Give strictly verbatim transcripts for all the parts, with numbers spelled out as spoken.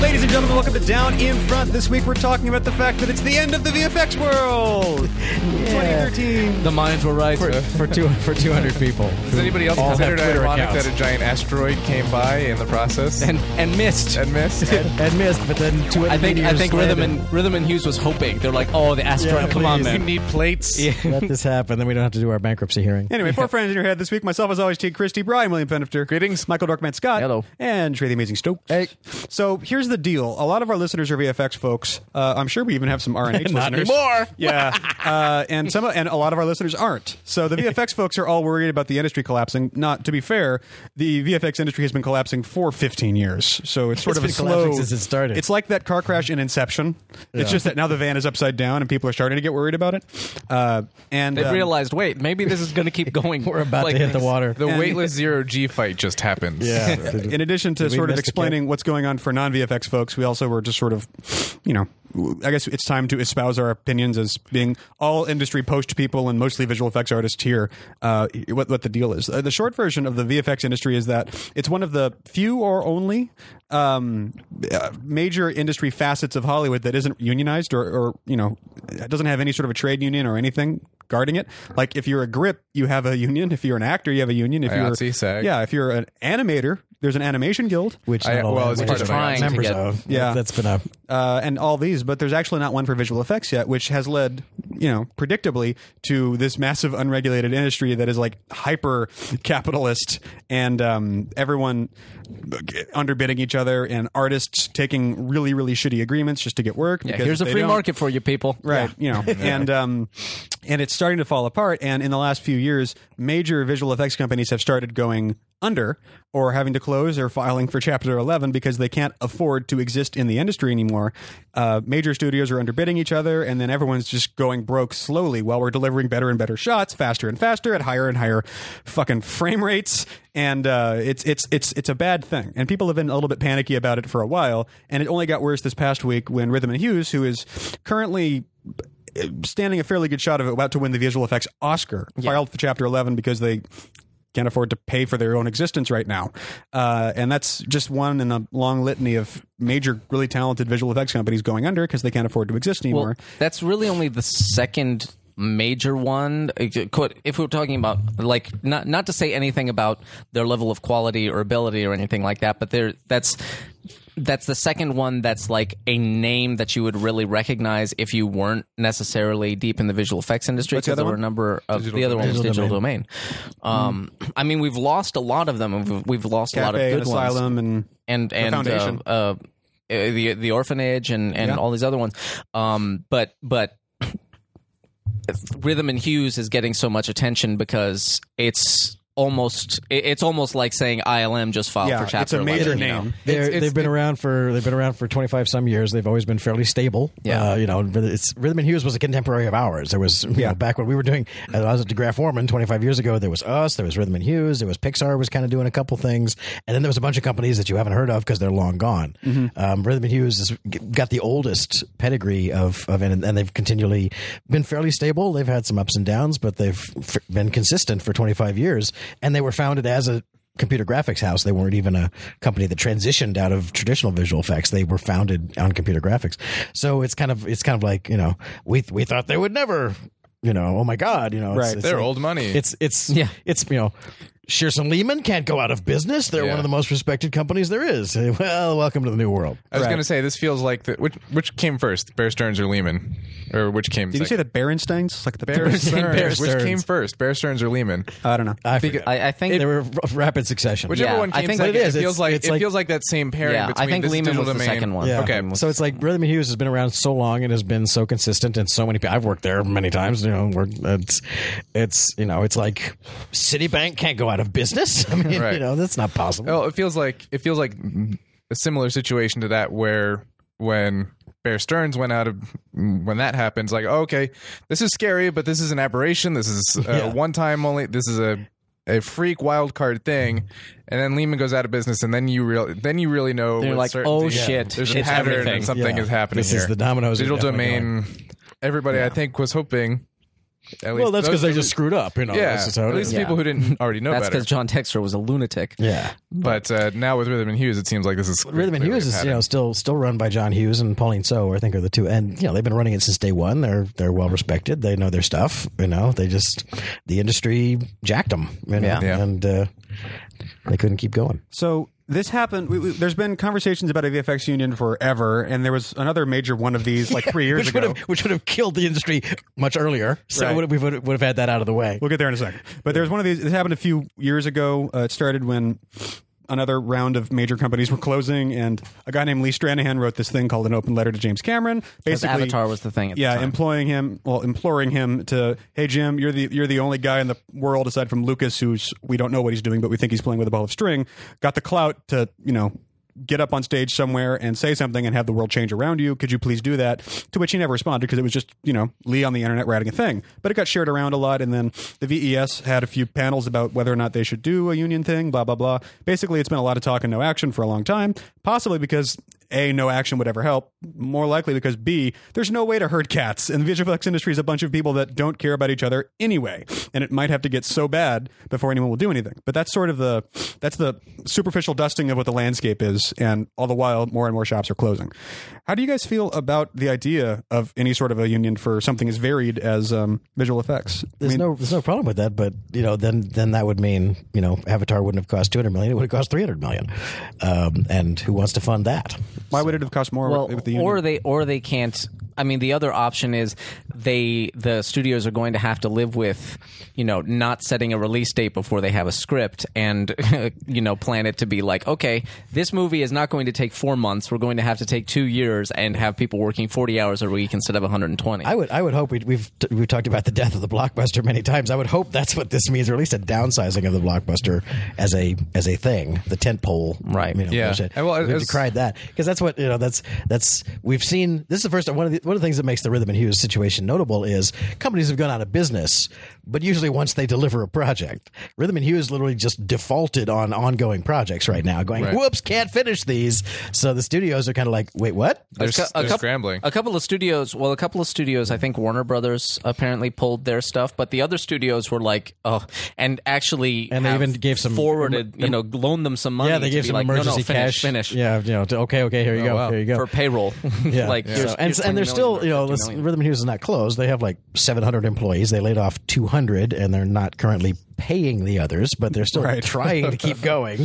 Ladies and gentlemen, welcome to Down In Front. This week we're talking about the fact that it's the end of the V F X world. Yeah. twenty thirteen. The minds were right for, for, two, for two hundred people. Does anybody else consider it ironic accounts. that a giant asteroid came by in the process? And and missed. And missed. and, and missed, but then two I think, years I think Rhythm and, Rhythm and Hues was hoping. They're like, oh, the asteroid, yeah, come on, man. We need plates. Yeah. Let this happen, then we don't have to do our bankruptcy hearing. Anyway, four yeah. friends in your head this week. Myself, as always, T. Christie, Brian William Penifter. Greetings. Michael Dorkman Scott. Hello. And Trey the Amazing Stokes. Hey. So here's the deal. A lot of our listeners are V F X folks. Uh, I'm sure we even have some R N H Not listeners. Anymore. Yeah. Uh, and some, and a lot of our listeners aren't. So the V F X folks are all worried about the industry collapsing. Not, to be fair, the V F X industry has been collapsing for fifteen years. So it's sort it's of a slow... since it started. It's like that car crash in Inception. Yeah. It's just that now the van is upside down and people are starting to get worried about it. Uh, and They um, realized, wait, maybe this is going to keep going. We're about like, to hit the water. The and, weightless zero-G fight just happens. Yeah. In addition to sort of explaining what's going on for non-V F X folks, we also were just sort of, you know, I guess it's time to espouse our opinions as being all industry post people and mostly visual effects artists here, uh, what, what the deal is. Uh, the short version of the V F X industry is that it's one of the few or only um, uh, major industry facets of Hollywood that isn't unionized or, or, you know, doesn't have any sort of a trade union or anything guarding it. Like if you're a grip, you have a union. If you're an actor, you have a union. If you're SAG. Yeah, if you're an animator, there's an Animation Guild, which I, well, it's part of trying members to get, of. Yeah, that's been up, uh, and all these, but there's actually not one for visual effects yet, which has led, you know, predictably to this massive unregulated industry that is like hyper capitalist and um, everyone underbidding each other and artists taking really really shitty agreements just to get work. Yeah, here's a free don't. market for you people, right? Yeah. You know, and um, and it's starting to fall apart. And in the last few years, major visual effects companies have started going under or having to close or filing for Chapter eleven because they can't afford to exist in the industry anymore. Uh, major studios are underbidding each other, and then everyone's just going broke slowly while we're delivering better and better shots faster and faster at higher and higher fucking frame rates. And uh, it's it's it's it's a bad thing. And people have been a little bit panicky about it for a while, and it only got worse this past week when Rhythm and Hues, who is currently standing a fairly good shot of it, about to win the visual effects Oscar, yeah. filed for Chapter eleven because they... can't afford to pay for their own existence right now. Uh, and that's just one in a long litany of major, really talented visual effects companies going under because they can't afford to exist anymore. Well, that's really only the second major one. If we're talking about, like, not not to say anything about their level of quality or ability or anything like that, but they're, that's... that's the second one that's like a name that you would really recognize if you weren't necessarily deep in the visual effects industry. Because the there one? were a number of Digital the other domain. one was Digital Domain. domain. Um, mm. I mean, we've lost a lot of them. We've, we've lost Cafe, a lot of good Asylum ones. and and and Foundation. Uh, uh, the the orphanage and, and yeah. all these other ones. Um, but but Rhythm and Hues is getting so much attention because it's. Almost, it's almost like saying I L M just filed yeah, for Chapter eleven. It's a major eleven, name. You know? It's, it's, they've been around for they've been around for twenty five some years. They've always been fairly stable. Yeah, uh, you know, it's Rhythm and Hues was a contemporary of ours. There was, you yeah. know, back when we were doing, I was at DeGraff Foreman twenty five years ago. There was us. There was Rhythm and Hues. There was Pixar was kind of doing a couple things, and then there was a bunch of companies that you haven't heard of because they're long gone. Mm-hmm. Um, Rhythm and Hues has got the oldest pedigree of of, and they've continually been fairly stable. They've had some ups and downs, but they've been consistent for twenty five years. And they were founded as a computer graphics house. They weren't even a company that transitioned out of traditional visual effects. They were founded on computer graphics. So it's kind of it's kind of like, you know, we we thought they would never, you know, oh my God, you know, it's, right? It's, they're like, old money. It's it's yeah. It's, you know, Shearson Lehman can't go out of business. They're yeah. one of the most respected companies there is. Well, welcome to the new world. I was right. going to say, this feels like the, which which came first, Bear Stearns or Lehman, or which came? Did second? you say the Bear Stearns? Like the Bear, Bear, Stearns. Bear Stearns. Which came first, Bear Stearns or Lehman? I don't know. I, I, I think it, they were rapid succession. Whichever yeah, one came I think second, it, is. It feels it's, like it's it like, feels like that same pairing. Yeah, between I think this Lehman was domain. the second one. Yeah. Okay, so it's like Rhythm and Hues has been around so long and has been so consistent, and so many people. I've worked there many times. You know, it's it's you know, it's like Citibank can't go out of business. I mean, right. you know, that's not possible. Well, it feels like it feels like a similar situation to that where when Bear Stearns went out of when that happens, like, oh, okay, this is scary, but this is an aberration. This is a yeah. one time only. This is a a freak wild card thing. And then Lehman goes out of business, and then you real then you really know. They're like, certainty, oh shit, there's a it's pattern everything. and something yeah. is happening. This here. is the dominoes. Digital Domain. Going. Everybody, yeah. I think, was hoping At well, that's because they just screwed up, you know. Yeah, that's how it at least is. People yeah. who didn't already know. That's because John Textor was a lunatic. Yeah, but uh, now with Rhythm and Hues, it seems like this is Rhythm and Hues is you know still still run by John Hughes and Pauline So, I think, are the two, and you know they've been running it since day one. They're they're well respected. They know their stuff. You know, they just the industry jacked them. You know? Yeah, yeah. and uh, they couldn't keep going. So. This happened. We, we, there's been conversations about a V F X union forever, and there was another major one of these like yeah, three years which ago, would have, which would have killed the industry much earlier. So right. would, we would have, would have had that out of the way. We'll get there in a second. But there was one of these. This happened a few years ago. Uh, it started when another round of major companies were closing, and a guy named Lee Stranahan wrote this thing called An Open Letter to James Cameron. Basically, Avatar was the thing. At yeah, the time. employing him, well, imploring him to, hey Jim, you're the you're the only guy in the world aside from Lucas, who's we don't know what he's doing, but we think he's playing with a ball of string. Got the clout to, you know, get up on stage somewhere and say something and have the world change around you. Could you please do that? To which he never responded because it was just, you know, Lee on the internet writing a thing. But it got shared around a lot. And then the V E S had a few panels about whether or not they should do a union thing, blah, blah, blah. Basically, it's been a lot of talk and no action for a long time, possibly because A, no action would ever help. More likely because B, there's no way to herd cats. And the visual effects industry is a bunch of people that don't care about each other anyway. And it might have to get so bad before anyone will do anything. But that's sort of the, that's the superficial dusting of what the landscape is. And all the while, more and more shops are closing. How do you guys feel about the idea of any sort of a union for something as varied as um, visual effects? There's I mean, no, there's no problem with that. But, you know, then, then that would mean, you know, Avatar wouldn't have cost two hundred million dollars. It would have cost three hundred million dollars. Um, and who wants to fund that? Why would it have cost more well, with the union? Or they, or they can't. I mean, the other option is they the studios are going to have to live with, you know, not setting a release date before they have a script and, you know, plan it to be like, okay, this movie is not going to take four months. We're going to have to take two years and have people working forty hours a week instead of one hundred twenty. I would I would hope we'd, we've we've talked about the death of the blockbuster many times. I would hope that's what this means, or at least a downsizing of the blockbuster as a as a thing, the tentpole. Right. You know, yeah. Well, we've decried that because that's what, you know, that's that's we've seen. This is the first one of the. One of the things that makes the Rhythm and Hues situation notable is companies have gone out of business, but usually once they deliver a project. Rhythm and Hues literally just defaulted on ongoing projects right now, going, right. whoops, can't finish these. So the studios are kind of like, wait, what? They're, co- they're a couple, scrambling. A couple of studios, well, a couple of studios, I think Warner Brothers apparently pulled their stuff, but the other studios were like, oh, and actually and they even gave some forwarded, em- you know, loaned them some money. Yeah, they gave some like, emergency no, no, finish, cash. Finish. Yeah, you know, okay, okay, here you oh, go, wow. here you go. For payroll. yeah. like, yeah. Here's, and here's and there's still, you know, Rhythm and Hues is not closed. They have like seven hundred employees. They laid off two hundred, and they're not currently paying the others, but they're still right. trying to keep going.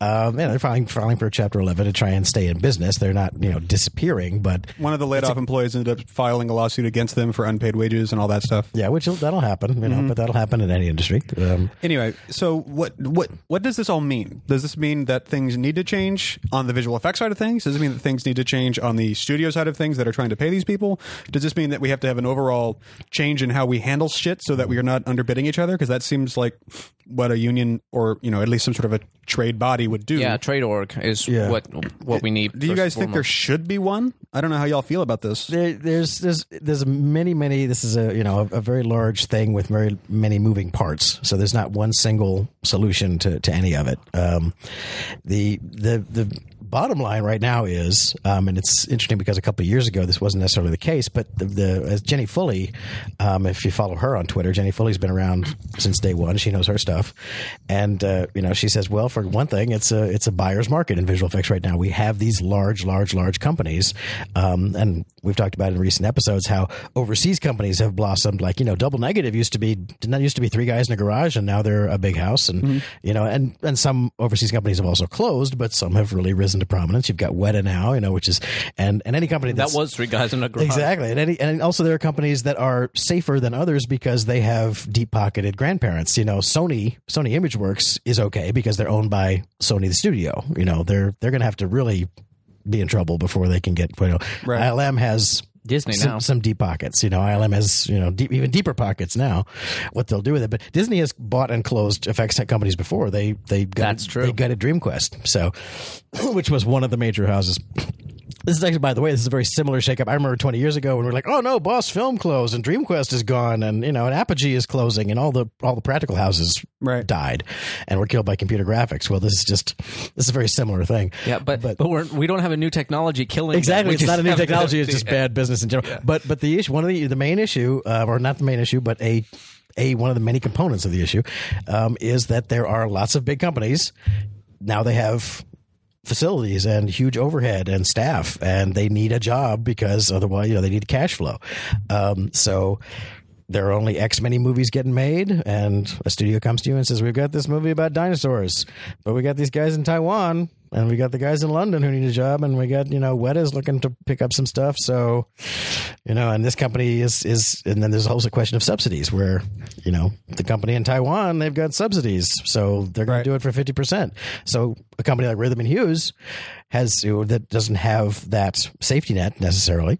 Um, and they're filing, filing for Chapter eleven to try and stay in business. They're not, you know, disappearing. But one of the laid off a, employees ended up filing a lawsuit against them for unpaid wages and all that stuff. Yeah, which that'll happen, you know, mm-hmm. but that'll happen in any industry. Um, anyway, so what what what does this all mean? Does this mean that things need to change on the visual effects side of things? Does it mean that things need to change on the studio side of things that are trying to pay these people? Does this mean that we have to have an overall change in how we handle shit so that we are not underbidding each other? Because that seems like what a union or, you know, at least some sort of a trade body would do. Yeah, trade org is yeah. what what we need. Do you guys think there should be one? I don't know how y'all feel about this. There, there's there's there's many many. This is a you know a, a very large thing with very many moving parts. So there's not one single solution to, to any of it. Um, the the the. Bottom line right now is, um, and it's interesting because a couple of years ago this wasn't necessarily the case, but the, the as Jenny Fully, um, if you follow her on Twitter, Jenny Fully's been around since day one. She knows her stuff, and uh, you know she says, well, for one thing, it's a it's a buyer's market in visual effects right now. We have these large, large, large companies, um, and we've talked about in recent episodes how overseas companies have blossomed. Like you know, Double Negative used to be not used to be three guys in a garage, and now they're a big house, and mm-hmm. you know, and and some overseas companies have also closed, but some have really risen to prominence. You've got Weta now, you know, which is and, and any company that's, that was three guys in a garage. Exactly. And any and also there are companies that are safer than others because they have deep pocketed grandparents. You know, Sony Sony ImageWorks is okay because they're owned by Sony the studio. You know, they're they're gonna have to really be in trouble before they can get you know right. I L M has Disney some, now. Some deep pockets. You know, I L M has, you know, deep, even deeper pockets now, what they'll do with it. But Disney has bought and closed effects companies before. They, they, gutted, That's true. They gutted Dream Quest, so, which was one of the major houses This is actually, by the way, this is a very similar shakeup. I remember twenty years ago when we were like, oh, no, Boss Film closed and Dream Quest is gone and, you know, and Apogee is closing and all the all the practical houses right. died and were killed by computer graphics. Well, this is just this is a very similar thing. Yeah, but, but, but we're, we don't have a new technology killing. Exactly. It's not a new technology. It's just bad business in general. Yeah. But but the issue, one of the, the main issue uh, or not the main issue, but a. A one of the many components of the issue um, is that there are lots of big companies. Now they have facilities and huge overhead and staff, and they need a job because otherwise, you know, they need cash flow. Um, so there are only X many movies getting made, and a studio comes to you and says, we've got this movie about dinosaurs, but we got these guys in Taiwan, and we got the guys in London who need a job, and we got, you know, Weta's looking to pick up some stuff. So, you know, and this company is, is, and then there's also a question of subsidies where, you know, the company in Taiwan, they've got subsidies. So they're going right. to do it for fifty percent. So a company like Rhythm and Hues has, you know, that doesn't have that safety net necessarily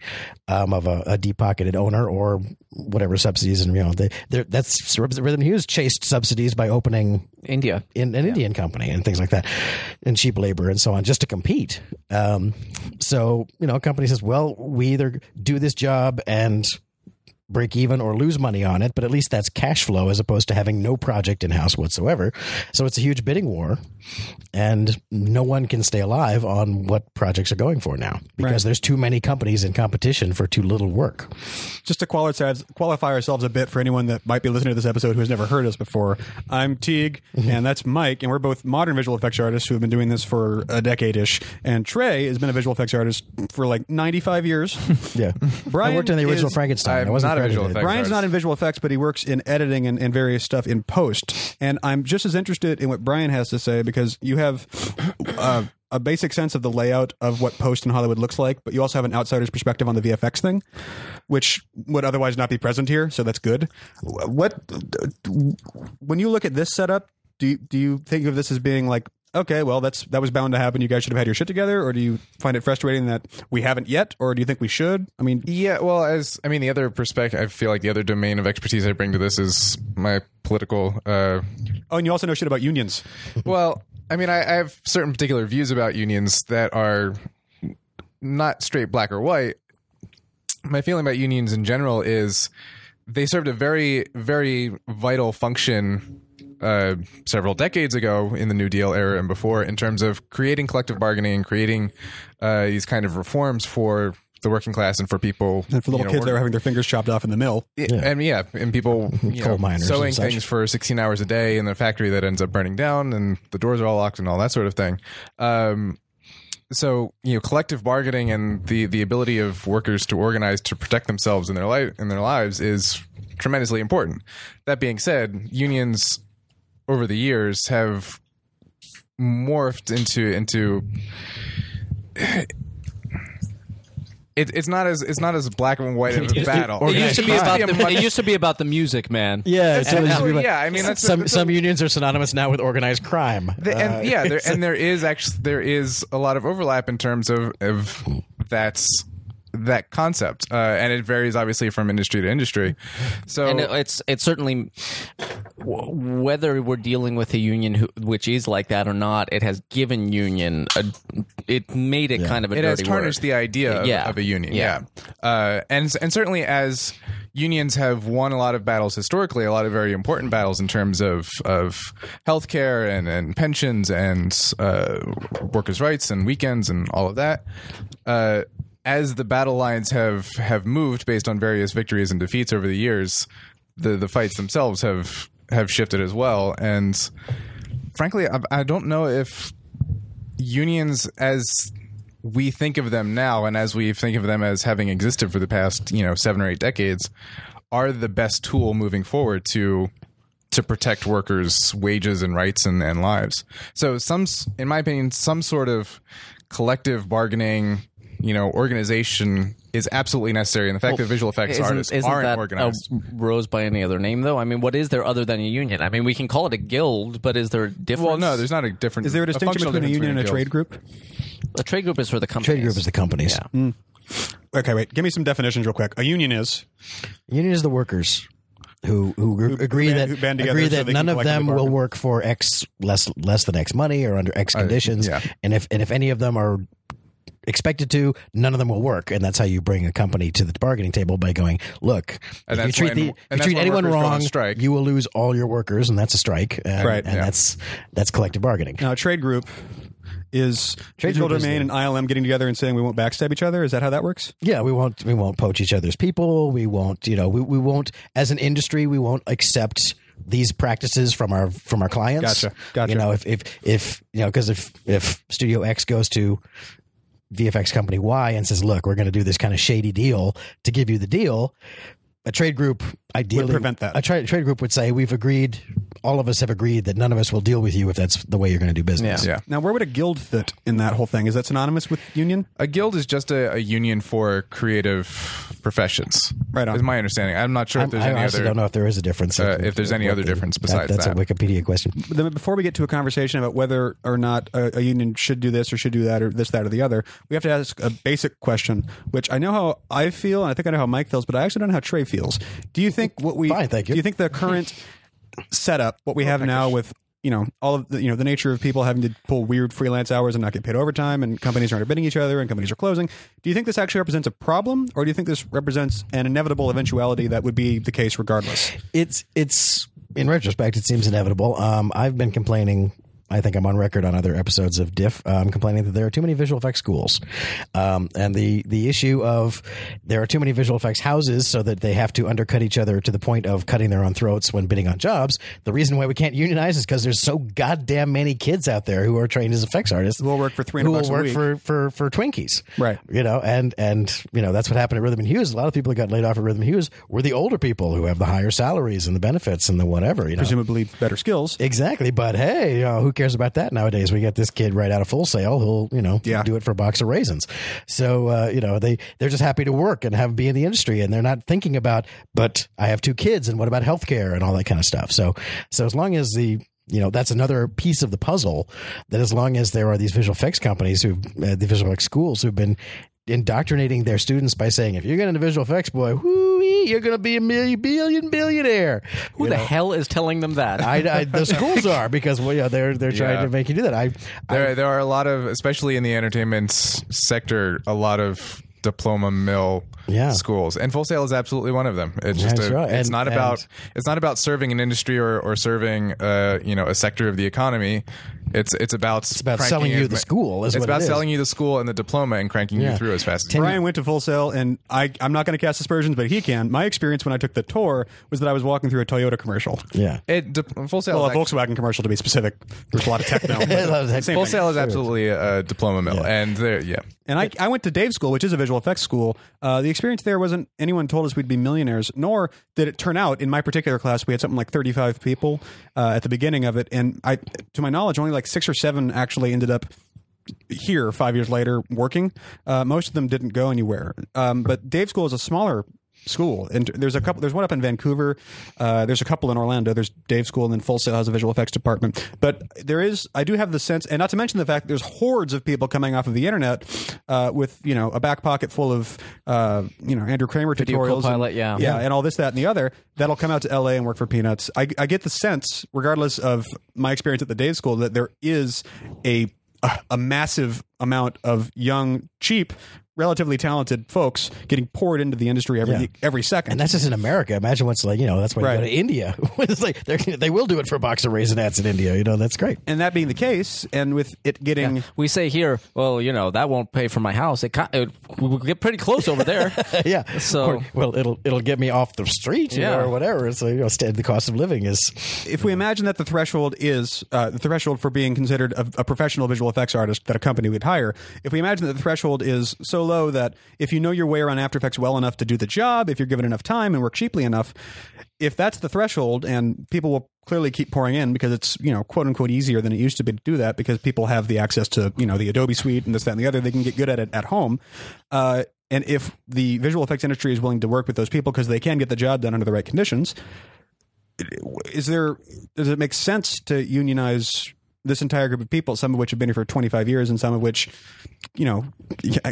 um, of a, a deep pocketed owner or whatever subsidies. And, you know, they, that's Rhythm and Hues chased subsidies by opening India in an yeah. Indian company and things like that and cheap labor. And so on, just to compete. Um, so, you know, a company says, well, we either do this job and break even or lose money on it, but at least that's cash flow as opposed to having no project in-house whatsoever. So it's a huge bidding war, and no one can stay alive on what projects are going for now because right. there's too many companies in competition for too little work. Just to qualify ourselves a bit for anyone that might be listening to this episode who has never heard us before, I'm Teague, mm-hmm. and that's Mike, and we're both modern visual effects artists who have been doing this for a decade-ish, and Trey has been a visual effects artist for like ninety-five years. Yeah. Brian I worked on the original is, Frankenstein. I wasn't Brian's artists. Not in visual effects, but he works in editing and, and various stuff in post. And I'm just as interested in what Brian has to say because you have uh, a basic sense of the layout of what post in Hollywood looks like, but you also have an outsider's perspective on the V F X thing, which would otherwise not be present here. So that's good. What when you look at this setup, do you, do you think of this as being like, okay, well, that's that was bound to happen. You guys should have had your shit together, or do you find it frustrating that we haven't yet, or do you think we should? I mean, yeah, well, as I mean, the other perspective, I feel like the other domain of expertise I bring to this is my political. Uh, oh, and you also know shit about unions. Well, I mean, I, I have certain particular views about unions that are not straight black or white. My feeling about unions in general is they served a very, very vital function. Uh, several decades ago in the New Deal era and before in terms of creating collective bargaining and creating uh, these kind of reforms for the working class and for people. And for little you know, kids that were having their fingers chopped off in the mill. Yeah. And yeah, and people you coal know, miners sewing things for sixteen hours a day in the factory that ends up burning down and the doors are all locked and all that sort of thing. Um, so, you know, collective bargaining and the, the ability of workers to organize to protect themselves in their life in their lives is tremendously important. That being said, unions over the years have morphed into into it, it's not as it's not as black and white of a battle. It used to be about the, it used to be about the music, man. Yeah, it's and, about, yeah. I mean, that's some a, that's some a, unions are synonymous now with organized crime. The, and, uh, yeah, there, and there is actually there is a lot of overlap in terms of of that's. that concept uh, and it varies obviously from industry to industry. So and it's it's certainly whether we're dealing with a union who, which is like that or not, it has given union a, it made it yeah. kind of a it dirty has tarnished word. The idea yeah. of, of a union yeah, yeah. Uh, and and certainly as unions have won a lot of battles historically, a lot of very important battles in terms of of healthcare and and pensions and uh, workers' rights and weekends and all of that. Uh, As the battle lines have, have moved based on various victories and defeats over the years, the, the fights themselves have, have shifted as well. And frankly, I, I don't know if unions as we think of them now and as we think of them as having existed for the past, you know, seven or eight decades are the best tool moving forward to to protect workers' wages and rights and, and lives. So some, in my opinion, some sort of collective bargaining you know, organization is absolutely necessary. And the fact well, that visual effects isn't, artists isn't aren't that organized. Rose by any other name, though? I mean, what is there other than a union? I mean, we can call it a guild, but is there a difference? Well, no, there's not a difference. Is there a distinction a between a union and a trade group? A trade group is for the companies. Trade group is the companies. Yeah. Mm. Okay, wait. Give me some definitions real quick. A union is? A union is the workers. Who, who who agree band, that who band agree so that none of them will work for X less less than X money or under X conditions, uh, yeah. and if and if any of them are expected to, none of them will work. And that's how you bring a company to the bargaining table, by going, look, and if you treat, when, the, if you treat anyone wrong, you will lose all your workers, and that's a strike. And, right, and yeah. that's that's collective bargaining. Now, a trade group is trade Digital Domain and I L M getting together and saying we won't backstab each other? Is that how that works? Yeah, we won't we won't poach each other's people. We won't, you know, we, we won't, as an industry, we won't accept these practices from our from our clients. Gotcha. Gotcha. You know, if if, if you know, because if if Studio X goes to V F X company Y and says, look, we're going to do this kind of shady deal to give you the deal, a trade group ideally would prevent that. A tra- trade group would say, we've agreed, all of us have agreed that none of us will deal with you if that's the way you're going to do business. Yeah. Yeah. Now, where would a guild fit in that whole thing? Is that synonymous with union? A guild is just a, a union for creative professions. Right on. Is my understanding. I'm not sure I'm, if there's I any other... I honestly don't know if there is a difference. Uh, if, if there's any other difference besides that. That's that. a Wikipedia question. But then before we get to a conversation about whether or not a, a union should do this or should do that or this, that, or the other, we have to ask a basic question, which I know how I feel, and I think I know how Mike feels, but I actually don't know how Trey feels. Do you think what we Fine, thank you. do you think the current setup, what we have oh now gosh. with, you know, all of the, you know, the nature of people having to pull weird freelance hours and not get paid overtime, and companies are underbidding each other and companies are closing, do you think this actually represents a problem, or do you think this represents an inevitable eventuality that would be the case regardless? It's it's in retrospect, it seems inevitable. Um, I've been complaining. I think I'm on record on other episodes of Diff um, complaining that there are too many visual effects schools, um, and the the issue of there are too many visual effects houses, so that they have to undercut each other to the point of cutting their own throats when bidding on jobs. The reason why we can't unionize is because there's so goddamn many kids out there who are trained as effects artists who will work for three hundred bucks a week, who will work for, for, for Twinkies, right? You know, and and you know that's what happened at Rhythm and Hues. A lot of people who got laid off at Rhythm and Hues were the older people who have the higher salaries and the benefits and the whatever, you know, presumably better skills, exactly. But hey, you know, who cares? cares about that nowadays? We got this kid right out of Full Sail who'll, you know, yeah. do it for a box of raisins. So, uh, you know, they, they're just happy to work and have be in the industry, and they're not thinking about, but I have two kids and what about healthcare and all that kind of stuff. So, so as long as the, you know, that's another piece of the puzzle, that as long as there are these visual effects companies who, uh, the visual effects schools who've been indoctrinating their students by saying, if you're going to visual effects, boy, whoo-wee, you're going to be a million, billion, billionaire. Who you the know? hell is telling them that? I, I, the schools are, because well, yeah, they're they're trying yeah. to make you do that. I, there, I there are a lot of, especially in the entertainment sector, a lot of diploma mill yeah. schools, and Full Sail is absolutely one of them. It's just a, right. it's and, not about and, it's not about serving an industry or or serving uh you know a sector of the economy. It's it's about it's about selling you the school. Is it's what about it is. selling you the school and the diploma and cranking yeah. you through as fast as possible. Brian went to Full Sail, and I I'm not going to cast aspersions, but he can. My experience when I took the tour was that I was walking through a Toyota commercial. Yeah, it di- Full Sail. Well, a Volkswagen actually, commercial to be specific. There's a lot of tech now. Full Sail is absolutely a diploma mill, yeah. and there yeah. And I I went to Dave School, which is a visual effects school. Uh, the experience there wasn't anyone told us we'd be millionaires, nor did it turn out. In my particular class, we had something like thirty-five people uh, at the beginning of it, and I, to my knowledge, only like six or seven actually ended up here five years later working. Uh, most of them didn't go anywhere. Um, but Dave School is a smaller school, and there's a couple. There's one up in Vancouver. Uh, there's a couple in Orlando. There's Dave School, and then Full Sail has a visual effects department. But there is, I do have the sense, and not to mention the fact that there's hordes of people coming off of the internet uh, with you know a back pocket full of uh, you know Andrew Kramer Video tutorials, Copilot, and, yeah, yeah, and all this, that, and the other that'll come out to L A and work for peanuts. I, I get the sense, regardless of my experience at the Dave School, that there is a a, a massive amount of young, cheap, relatively talented folks getting poured into the industry every yeah. every second. And that's just in America. Imagine what's like, you know, that's why right. you go to India. It's like they will do it for a box of Raisinets in India. You know, that's great. And that being the case, and with it getting... Yeah. We say here, well, you know, that won't pay for my house. It, it We'll get pretty close over there. yeah. So or, Well, it'll it'll get me off the street yeah. know, or whatever. So, you know, the cost of living is... If we know. imagine that the threshold is... Uh, the threshold for being considered a, a professional visual effects artist that a company would hire, if we imagine that the threshold is so low that if you know your way around After Effects well enough to do the job, if you're given enough time and work cheaply enough, if that's the threshold, and people will clearly keep pouring in because it's, you know, quote unquote easier than it used to be to do that because people have the access to, you know, the Adobe suite and this, that, and the other. They can get good at it at home. Uh, and if the visual effects industry is willing to work with those people because they can get the job done under the right conditions, is there, does it make sense to unionize this entire group of people, some of which have been here for twenty-five years and some of which, you know,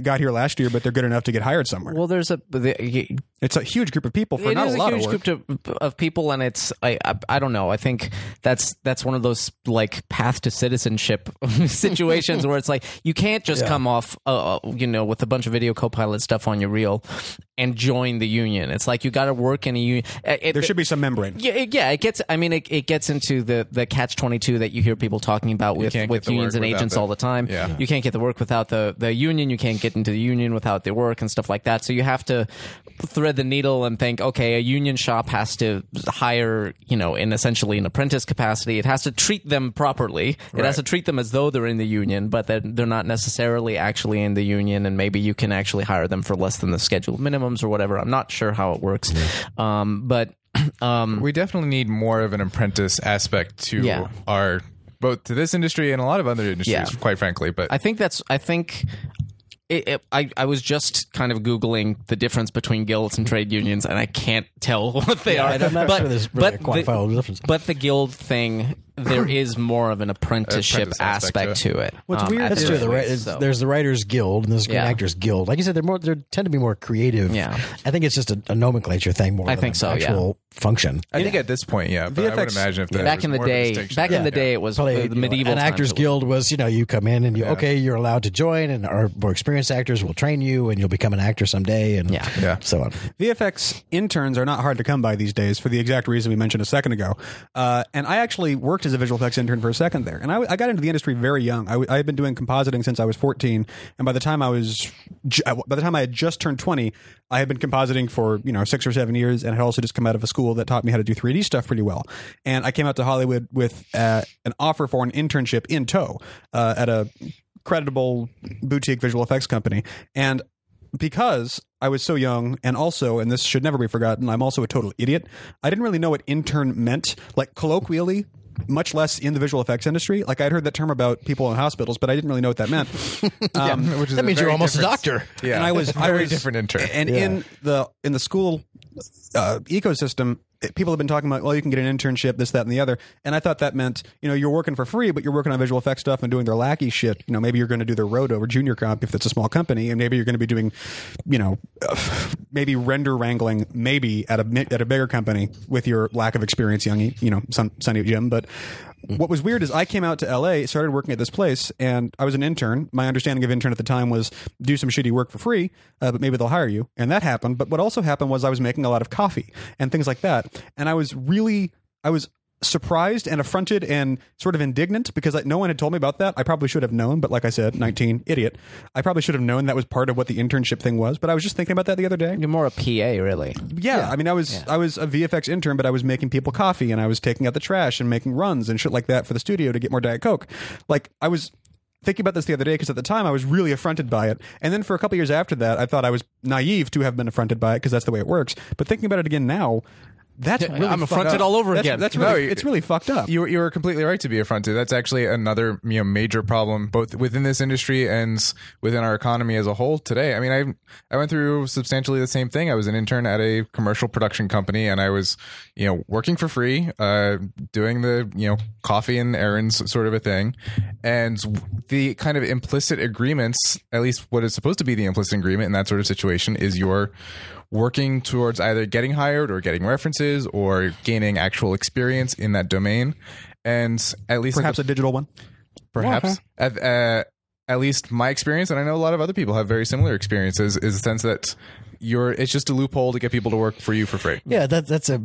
got here last year, but they're good enough to get hired somewhere. Well, there's a... The, it's a huge group of people for not a, a lot of work. It is a huge group to, of people, and it's... I, I I don't know. I think that's that's one of those, like, path to citizenship situations where it's like, you can't just yeah. come off, uh, you know, with a bunch of Video Copilot stuff on your reel and join the union. It's like, you got to work in a union. It, there should be some membrane. Yeah, it, yeah, it gets... I mean, it, it gets into the, the catch twenty-two that you hear people talk about with, with unions and agents all the time. Yeah. You can't get the work without the, the union. You can't get into the union without the work and stuff like that. So you have to thread the needle and think, okay, a union shop has to hire, you know, in essentially an apprentice capacity. It has to treat them properly. Right. It has to treat them as though they're in the union, but they're, they're not necessarily actually in the union. And maybe you can actually hire them for less than the scheduled minimums or whatever. I'm not sure how it works. Mm-hmm. Um, but um, we definitely need more of an apprentice aspect to yeah. our... both to this industry and a lot of other industries, yeah. quite frankly. But I think that's, I think, it, it, I, I was just kind of Googling the difference between guilds and trade unions, and I can't tell what they yeah, are. I'm not but, sure there's really but, a quantifiable the, difference. But the guild thing, there is more of an apprenticeship apprentice aspect, aspect to it. What's um, weird is the right, is so. There's the Writers Guild and there's the yeah. Actors Guild. Like you said, they're more, they tend to be more creative. Yeah. I think it's just a, a nomenclature thing more I than think so, actual yeah. function. I yeah. think at this point, yeah. But V F X, I would imagine if there back was in the more day, back yeah. in the day, it was Probably, the medieval. You know, an Actors Guild was, you know, you come in and you yeah. okay, you're allowed to join, and our more experienced actors will train you, and you'll become an actor someday, and yeah. Yeah. so on. V F X interns are not hard to come by these days for the exact reason we mentioned a second ago. Uh, and I actually worked as a visual effects intern for a second there. And I, I got into the industry very young. I, I had been doing compositing since I was fourteen. And by the time I was, by the time I had just turned twenty, I had been compositing for, you know, six or seven years. And I had also just come out of a school that taught me how to do three D stuff pretty well. And I came out to Hollywood with uh, an offer for an internship in tow uh, at a creditable boutique visual effects company. And because I was so young, and also, and this should never be forgotten, I'm also a total idiot. I didn't really know what intern meant, like colloquially, much less in the visual effects industry. Like, I'd heard that term about people in hospitals, but I didn't really know what that meant. Um, yeah, which is that means you're almost a doctor. Yeah. And I was very I was, different intern. And yeah. in the in the school uh, ecosystem, people have been talking about, well, you can get an internship, this, that, and the other. And I thought that meant, you know, you're working for free, but you're working on visual effects stuff and doing their lackey shit. You know, maybe you're going to do their roto or junior comp if it's a small company, and maybe you're going to be doing, you know, maybe render wrangling, maybe at a at a bigger company with your lack of experience, youngie, you know, son, sonny Jim. But what was weird is I came out to L A, started working at this place, and I was an intern. My understanding of intern at the time was do some shitty work for free, uh, but maybe they'll hire you. And that happened. But what also happened was I was making a lot of coffee and things like that. And I was really, I was surprised and affronted and sort of indignant because I, no one had told me about that. I probably should have known, but like I said, nineteen, idiot. I probably should have known that was part of what the internship thing was, but I was just thinking about that the other day. You're more a P A, really. Yeah, yeah. I mean, I was yeah. I was a V F X intern, but I was making people coffee, and I was taking out the trash and making runs and shit like that for the studio to get more Diet Coke. Like, I was thinking about this the other day because at the time I was really affronted by it. And then for a couple years after that, I thought I was naive to have been affronted by it because that's the way it works. But thinking about it again now, That's really I'm affronted up. all over that's, again. That's really, no, you, it's really fucked up. You, you were completely right to be affronted. That's actually another you know, major problem both within this industry and within our economy as a whole today. I mean, I I went through substantially the same thing. I was an intern at a commercial production company, and I was you know working for free, uh, doing the you know coffee and errands sort of a thing, and the kind of implicit agreements, at least what is supposed to be the implicit agreement in that sort of situation, is your working towards either getting hired or getting references or gaining actual experience in that domain. And at least perhaps the, a digital one, perhaps yeah, okay. at, uh, at least my experience. And I know a lot of other people have very similar experiences, is the sense that you're, it's just a loophole to get people to work for you for free. Yeah. That, that's a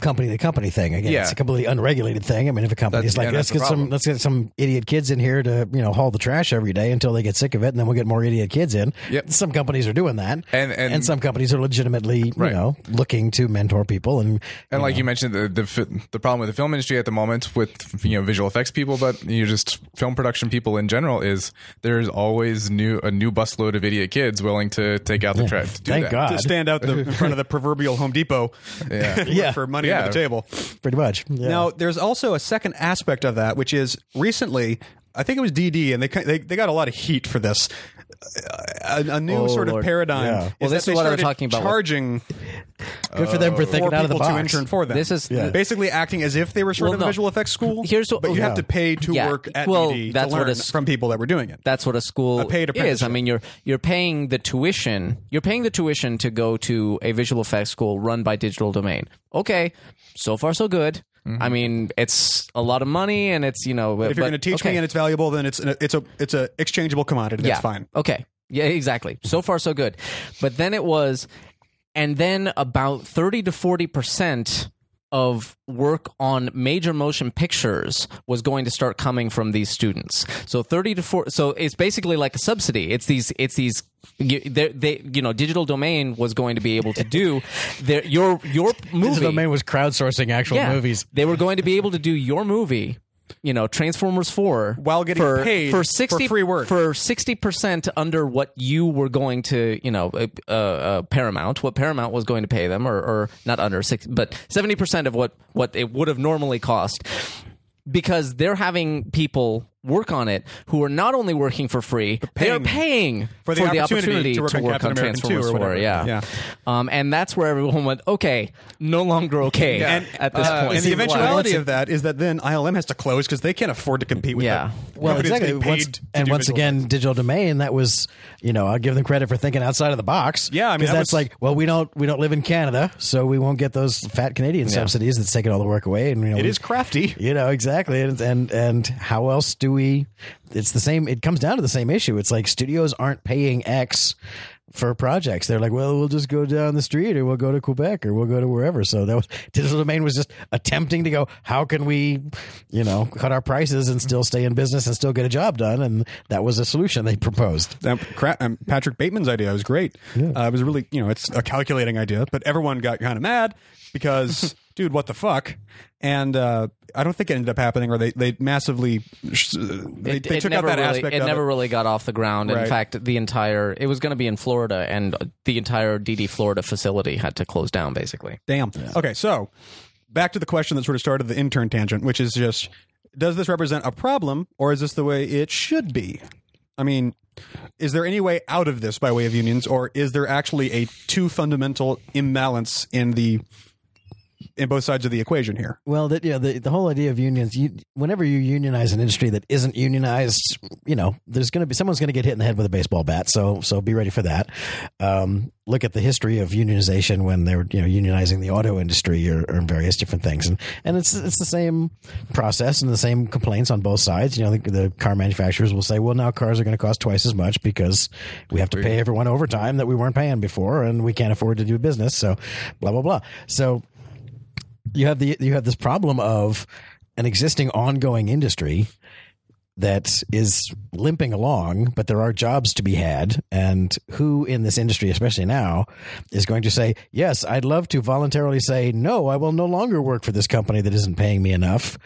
company to company thing. Again, yeah. It's a completely unregulated thing. I mean, if a company's like, yeah, let's get problem. some, let's get some idiot kids in here to, you know, haul the trash every day until they get sick of it. And then we'll get more idiot kids in. Yep. Some companies are doing that. And, and, and some companies are legitimately, right. you know, looking to mentor people. And, and you like know. you mentioned the, the, the problem with the film industry at the moment with, you know, visual effects people, but you just film production people in general is there's always new, a new busload of idiot kids willing to take out the yeah. trash. Thank that. God. To stand out the, in front of the proverbial Home Depot yeah. yeah. for money. Yeah, the table pretty much yeah. Now there's also a second aspect of that, which is recently I think it was D D, and they they, they got a lot of heat for this, a, a new oh, sort Lord. of paradigm yeah. is well, this is what I was talking about charging with- Good for them for thinking out of the box. To intern for them. This is yeah. basically acting as if they were sort well, of a no. visual effects school. Here's what, but you yeah. have to pay to yeah. work at well, E D that's to learn what a, from people that were doing it. That's what a school a paid is. I mean, you're you're paying the tuition. You're paying the tuition to go to a visual effects school run by Digital Domain. Okay, so far so good. Mm-hmm. I mean, it's a lot of money, and it's you know. But, if you're going to teach okay. me and it's valuable, then it's an, it's a it's a exchangeable commodity. That's yeah. fine. Okay. Yeah, exactly. So far so good, but then it was. And then about thirty to forty percent of work on major motion pictures was going to start coming from these students. So thirty to forty, so it's basically like a subsidy. It's these, it's these, they, you know, Digital Domain was going to be able to do their, your, your movie. Digital Domain was crowdsourcing actual yeah, movies. They were going to be able to do your movie. You know, Transformers four while getting for, paid for sixty for free work for sixty percent under what you were going to, you know, uh, uh, Paramount, what Paramount was going to pay them, or, or not under six, but seventy percent of what what it would have normally cost, because they're having people work on it who are not only working for free, they are paying for the, for the opportunity, opportunity to work to on, work on Transformers four. Yeah, yeah. Um, and that's where everyone went, okay, no longer okay yeah. and, at this uh, point. And the eventuality of that is that then I L M has to close because they can't afford to compete with yeah. that. Well, Nobody's exactly. Once, and once again, work. Digital Domain, that was, you know, I'll give them credit for thinking outside of the box. Yeah, I mean, that that's was, like, well, we don't we don't live in Canada, so we won't get those fat Canadian yeah. subsidies that's taking all the work away. And you know, it we, is crafty. You know, exactly. And and, and how else do we, it's the same, it comes down to the same issue. It's like studios aren't paying X for projects. They're like, well, we'll just go down the street, or we'll go to Quebec, or we'll go to wherever. So that was, Digital Domain was just attempting to go, how can we, you know, cut our prices and still stay in business and still get a job done? And that was a solution they proposed. Um, um, Patrick Bateman's idea was great. Yeah. Uh, it was really, you know, it's a calculating idea, but everyone got kind of mad because dude, what the fuck? And uh, I don't think it ended up happening, or they, they massively they, they it, it took out that really, aspect it of never it. really got off the ground. Right. In fact, the entire it was going to be in Florida, and the entire D D Florida facility had to close down, basically. Damn. Yeah. Okay, so back to the question that sort of started the intern tangent, which is just, does this represent a problem, or is this the way it should be? I mean, is there any way out of this by way of unions, or is there actually a too fundamental imbalance in the in both sides of the equation here? Well, that, yeah, the, the whole idea of unions, you, whenever you unionize an industry that isn't unionized, you know, there's going to be, someone's going to get hit in the head with a baseball bat. So, so be ready for that. Um, look at the history of unionization when they were, you know, unionizing the auto industry or, or various different things. And, and it's, it's the same process and the same complaints on both sides. You know, the, the car manufacturers will say, well, now cars are going to cost twice as much because we have to pay everyone overtime that we weren't paying before, and we can't afford to do business. So blah, blah, blah. So, You have the you have this problem of an existing ongoing industry that is limping along, but there are jobs to be had. And who in this industry, especially now, is going to say, yes, I'd love to voluntarily say, no, I will no longer work for this company that isn't paying me enough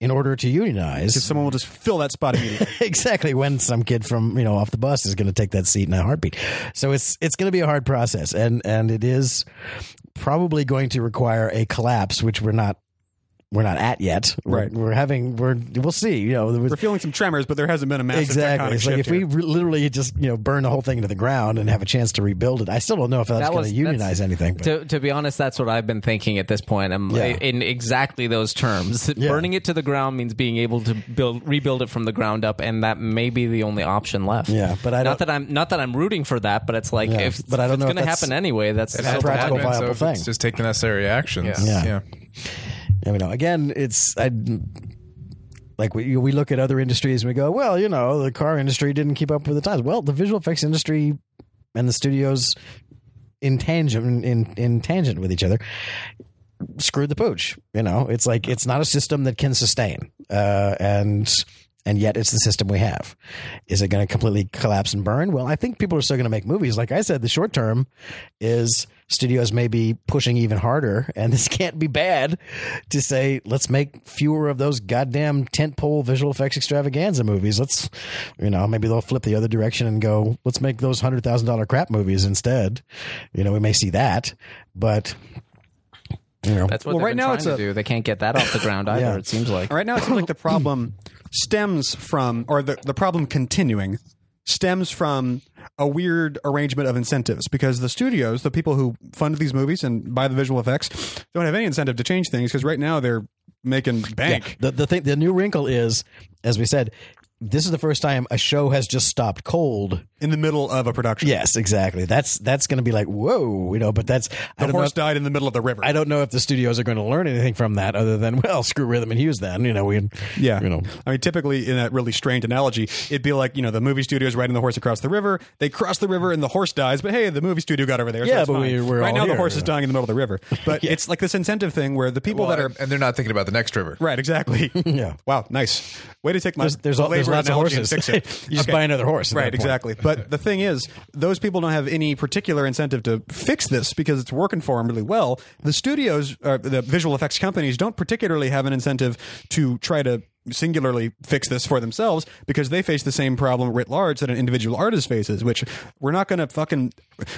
in order to unionize. Because someone will just fill that spot immediately. Exactly. When some kid from, you know, off the bus is going to take that seat in a heartbeat. So it's it's going to be a hard process. And, and it is probably going to require a collapse, which we're not We're not at yet. We're, right. We're having, we're, we'll see, you know, was, we're feeling some tremors, but there hasn't been a massive exactly. It's like if here. we re- literally just, you know, burn the whole thing to the ground and have a chance to rebuild it. I still don't know if that's that going to unionize anything. But. To, to be honest, that's what I've been thinking at this point. I'm yeah. in exactly those terms. Yeah. Burning it to the ground means being able to build, rebuild it from the ground up. And that may be the only option left. Yeah. But I don't, not that I'm, not that I'm rooting for that, but it's like, yeah, if, but I don't if it's going to happen anyway, that's a so practical admin, viable so thing. It's just take the necessary actions. Yeah. yeah. yeah. I mean, again, it's I, like we we look at other industries and we go, well, you know, the car industry didn't keep up with the times. Well, the visual effects industry and the studios in tangent in, in tangent with each other screwed the pooch. You know, it's like it's not a system that can sustain, uh, and and yet it's the system we have. Is it going to completely collapse and burn? Well, I think people are still going to make movies. Like I said, the short term is. Studios may be pushing even harder, and this can't be bad to say, let's make fewer of those goddamn tentpole visual effects extravaganza movies. Let's, you know, maybe they'll flip the other direction and go, let's make those one hundred thousand dollars crap movies instead. You know, we may see that, but... You know. That's what well, they're right now trying it's a, to do. They can't get that off the ground either, yeah. It seems like. Right now it seems like the problem stems from, or the, the problem continuing stems from a weird arrangement of incentives, because the studios, the people who fund these movies and buy the visual effects, don't have any incentive to change things, because right now they're making bank. Yeah. The the thing, the new wrinkle is, as we said, this is the first time a show has just stopped cold in the middle of a production. Yes, exactly. That's that's going to be like, whoa, you know, but that's... The I horse if, died in the middle of the river. I don't know if the studios are going to learn anything from that other than, well, screw Rhythm and Hues then, you know. We, yeah. You know. I mean, typically in that really strained analogy, it'd be like, you know, the movie studio's riding the horse across the river. They cross the river and the horse dies, but hey, the movie studio got over there. Yeah, so but we, we're Right all now here, the horse yeah. is dying in the middle of the river. But yeah. it's like this incentive thing where the people well, that are... And they're not thinking about the next river. Right, exactly. yeah. Wow, nice. Way to take my... There's, there's all, there's lots of horses. Fix it. You just okay. buy another horse. Right, exactly. But the thing is, those people don't have any particular incentive to fix this because it's working for them really well. The studios, uh, the visual effects companies, don't particularly have an incentive to try to singularly fix this for themselves, because they face the same problem writ large that an individual artist faces, which we're not going to fucking,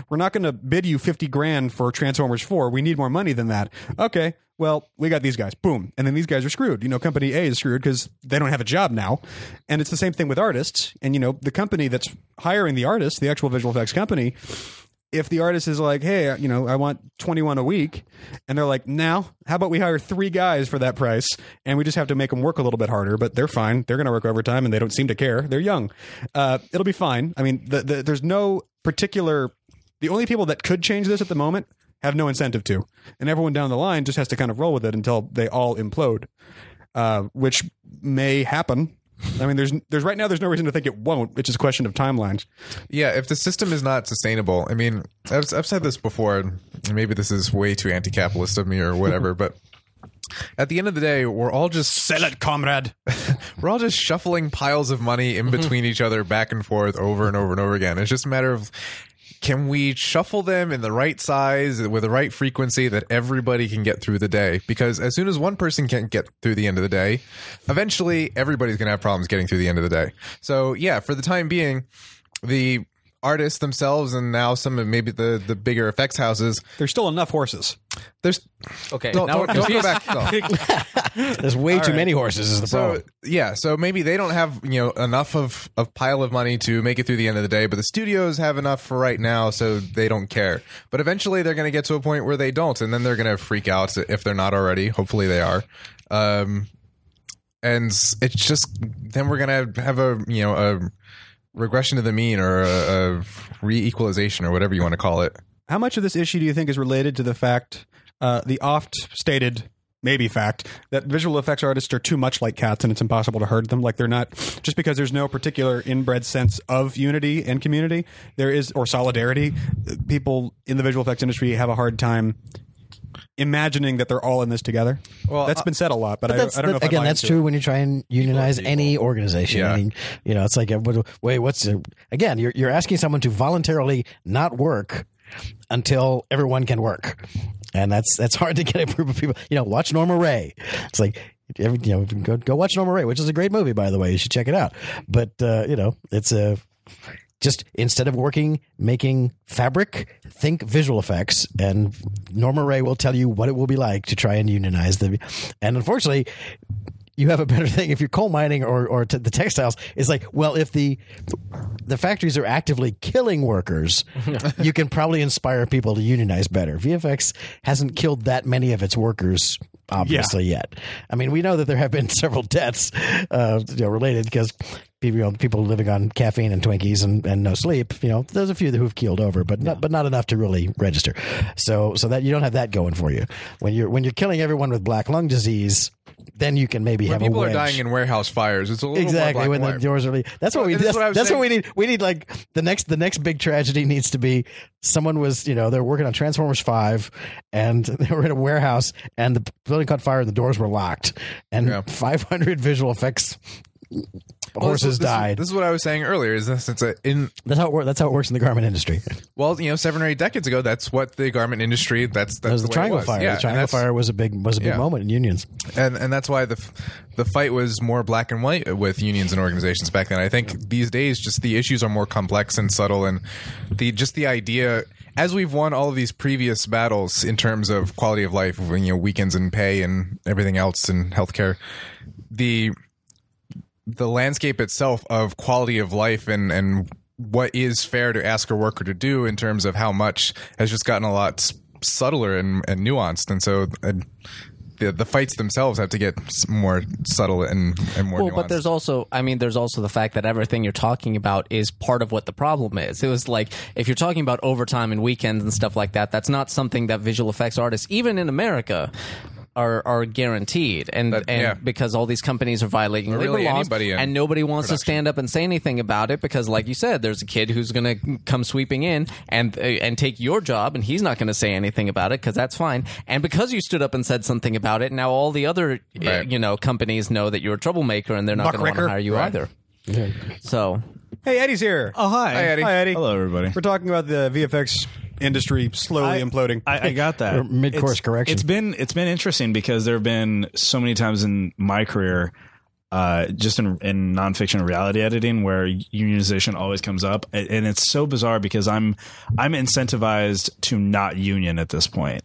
we're not going to bid you fifty grand for Transformers four. We need more money than that. Okay. Well, we got these guys, boom. And then these guys are screwed. You know, company A is screwed because they don't have a job now. And it's the same thing with artists. And, you know, the company that's hiring the artist, the actual visual effects company, if the artist is like, hey, you know, I want twenty-one a week, and they're like, now, how about we hire three guys for that price, and we just have to make them work a little bit harder, but they're fine. They're going to work overtime, and they don't seem to care. They're young. Uh, it'll be fine. I mean, the, the, there's no particular... The only people that could change this at the moment have no incentive to, and everyone down the line just has to kind of roll with it until they all implode, uh, which may happen. I mean, there's there's right now there's no reason to think it won't. It's just a question of timelines. Yeah, if the system is not sustainable, I mean, I've, I've said this before, and maybe this is way too anti-capitalist of me or whatever, but at the end of the day, we're all just... Sell it, comrade! We're all just shuffling piles of money in between each other, back and forth, over and over and over again. It's just a matter of... Can we shuffle them in the right size with the right frequency that everybody can get through the day? Because as soon as one person can't get through the end of the day, eventually everybody's going to have problems getting through the end of the day. So yeah, for the time being, the artists themselves and now some of maybe the, the bigger effects houses. There's still enough horses. There's okay. Don't, now don't, don't go back. No. There's way All too right. many horses is the problem. So, yeah. So maybe they don't have, you know, enough of a pile of money to make it through the end of the day, but the studios have enough for right now, so they don't care. But eventually they're going to get to a point where they don't, and then they're going to freak out if they're not already. Hopefully they are. Um, and it's just then we're going to have a, you know, a regression to the mean, or a, a re-equalization, or whatever you want to call it. How much of this issue do you think is related to the fact, uh, the oft-stated, maybe fact, that visual effects artists are too much like cats and it's impossible to herd them? Like, they're not, just because there's no particular inbred sense of unity and community, there is, or solidarity, people in the visual effects industry have a hard time imagining that they're all in this together. Well, that's been said a lot, but, but I, I don't know if again, that's true it. When you try and unionize any organization. Yeah. I mean, you know, it's like, wait, what's uh, again, you're, you're asking someone to voluntarily not work until everyone can work. And that's, that's hard to get a group of people, you know, watch Norma Ray. It's like, every, you know, go, go watch Norma Ray, which is a great movie, by the way, you should check it out. But uh, you know, it's a, just instead of working, making fabric, think visual effects, and Norma Ray will tell you what it will be like to try and unionize them. And unfortunately, you have a better thing if you're coal mining or, or t- the textiles. It's like, well, if the the factories are actively killing workers, you can probably inspire people to unionize better. V F X hasn't killed that many of its workers, obviously, yeah. yet. I mean, we know that there have been several deaths uh, you know, related because people, you know, people living on caffeine and Twinkies and, and no sleep. You know, there's a few who've keeled over, but not, yeah. but not enough to really register. So, so that you don't have that going for you when you're when you're killing everyone with black lung disease. Then you can maybe when have people a people are dying in warehouse fires. It's a little exactly more when the doors are. That's what well, we. That's, what, that's what we need. We need like the next. The next big tragedy needs to be someone was you know they're working on Transformers five and they were in a warehouse and the building caught fire and the doors were locked and yeah. five hundred visual effects. Horses well, this, died. This is what I was saying earlier. Is this? It's a in. That's how it, that's how it works in the garment industry. Well, you know, seven or eight decades ago, that's what the garment industry. That's that's the, the Triangle Fire. Yeah, the Triangle Fire was a big was a big yeah. moment in unions, and and that's why the the fight was more black and white with unions and organizations back then. I think these days, just the issues are more complex and subtle, and the just the idea. As we've won all of these previous battles in terms of quality of life, you know, weekends and pay and everything else and healthcare, the. The landscape itself of quality of life and, and what is fair to ask a worker to do in terms of how much has just gotten a lot subtler and, and nuanced. And so uh, the the fights themselves have to get more subtle and, and more well, nuanced. But there's also, I mean, there's also the fact that everything you're talking about is part of what the problem is. It was like, if you're talking about overtime and weekends and stuff like that, that's not something that visual effects artists, even in America, Are, are guaranteed, and, that, and yeah. because all these companies are violating labor really laws, and nobody wants production. to stand up and say anything about it, because, like you said, there's a kid who's going to come sweeping in and uh, and take your job, and he's not going to say anything about it because that's fine. And because you stood up and said something about it, now all the other right. uh, you know companies know that you're a troublemaker, and they're not going to want to hire you right. either. Yeah. So, hey, Eddie's here. Oh, hi, hi, Eddie. Hi, Eddie. Hello, everybody. We're talking about the V F X industry slowly I, imploding. I, I got that. Mid-course it's, correction. It's been it's been interesting because there have been so many times in my career, uh, just in, in nonfiction reality editing, where unionization always comes up, and it's so bizarre because I'm I'm incentivized to not union at this point,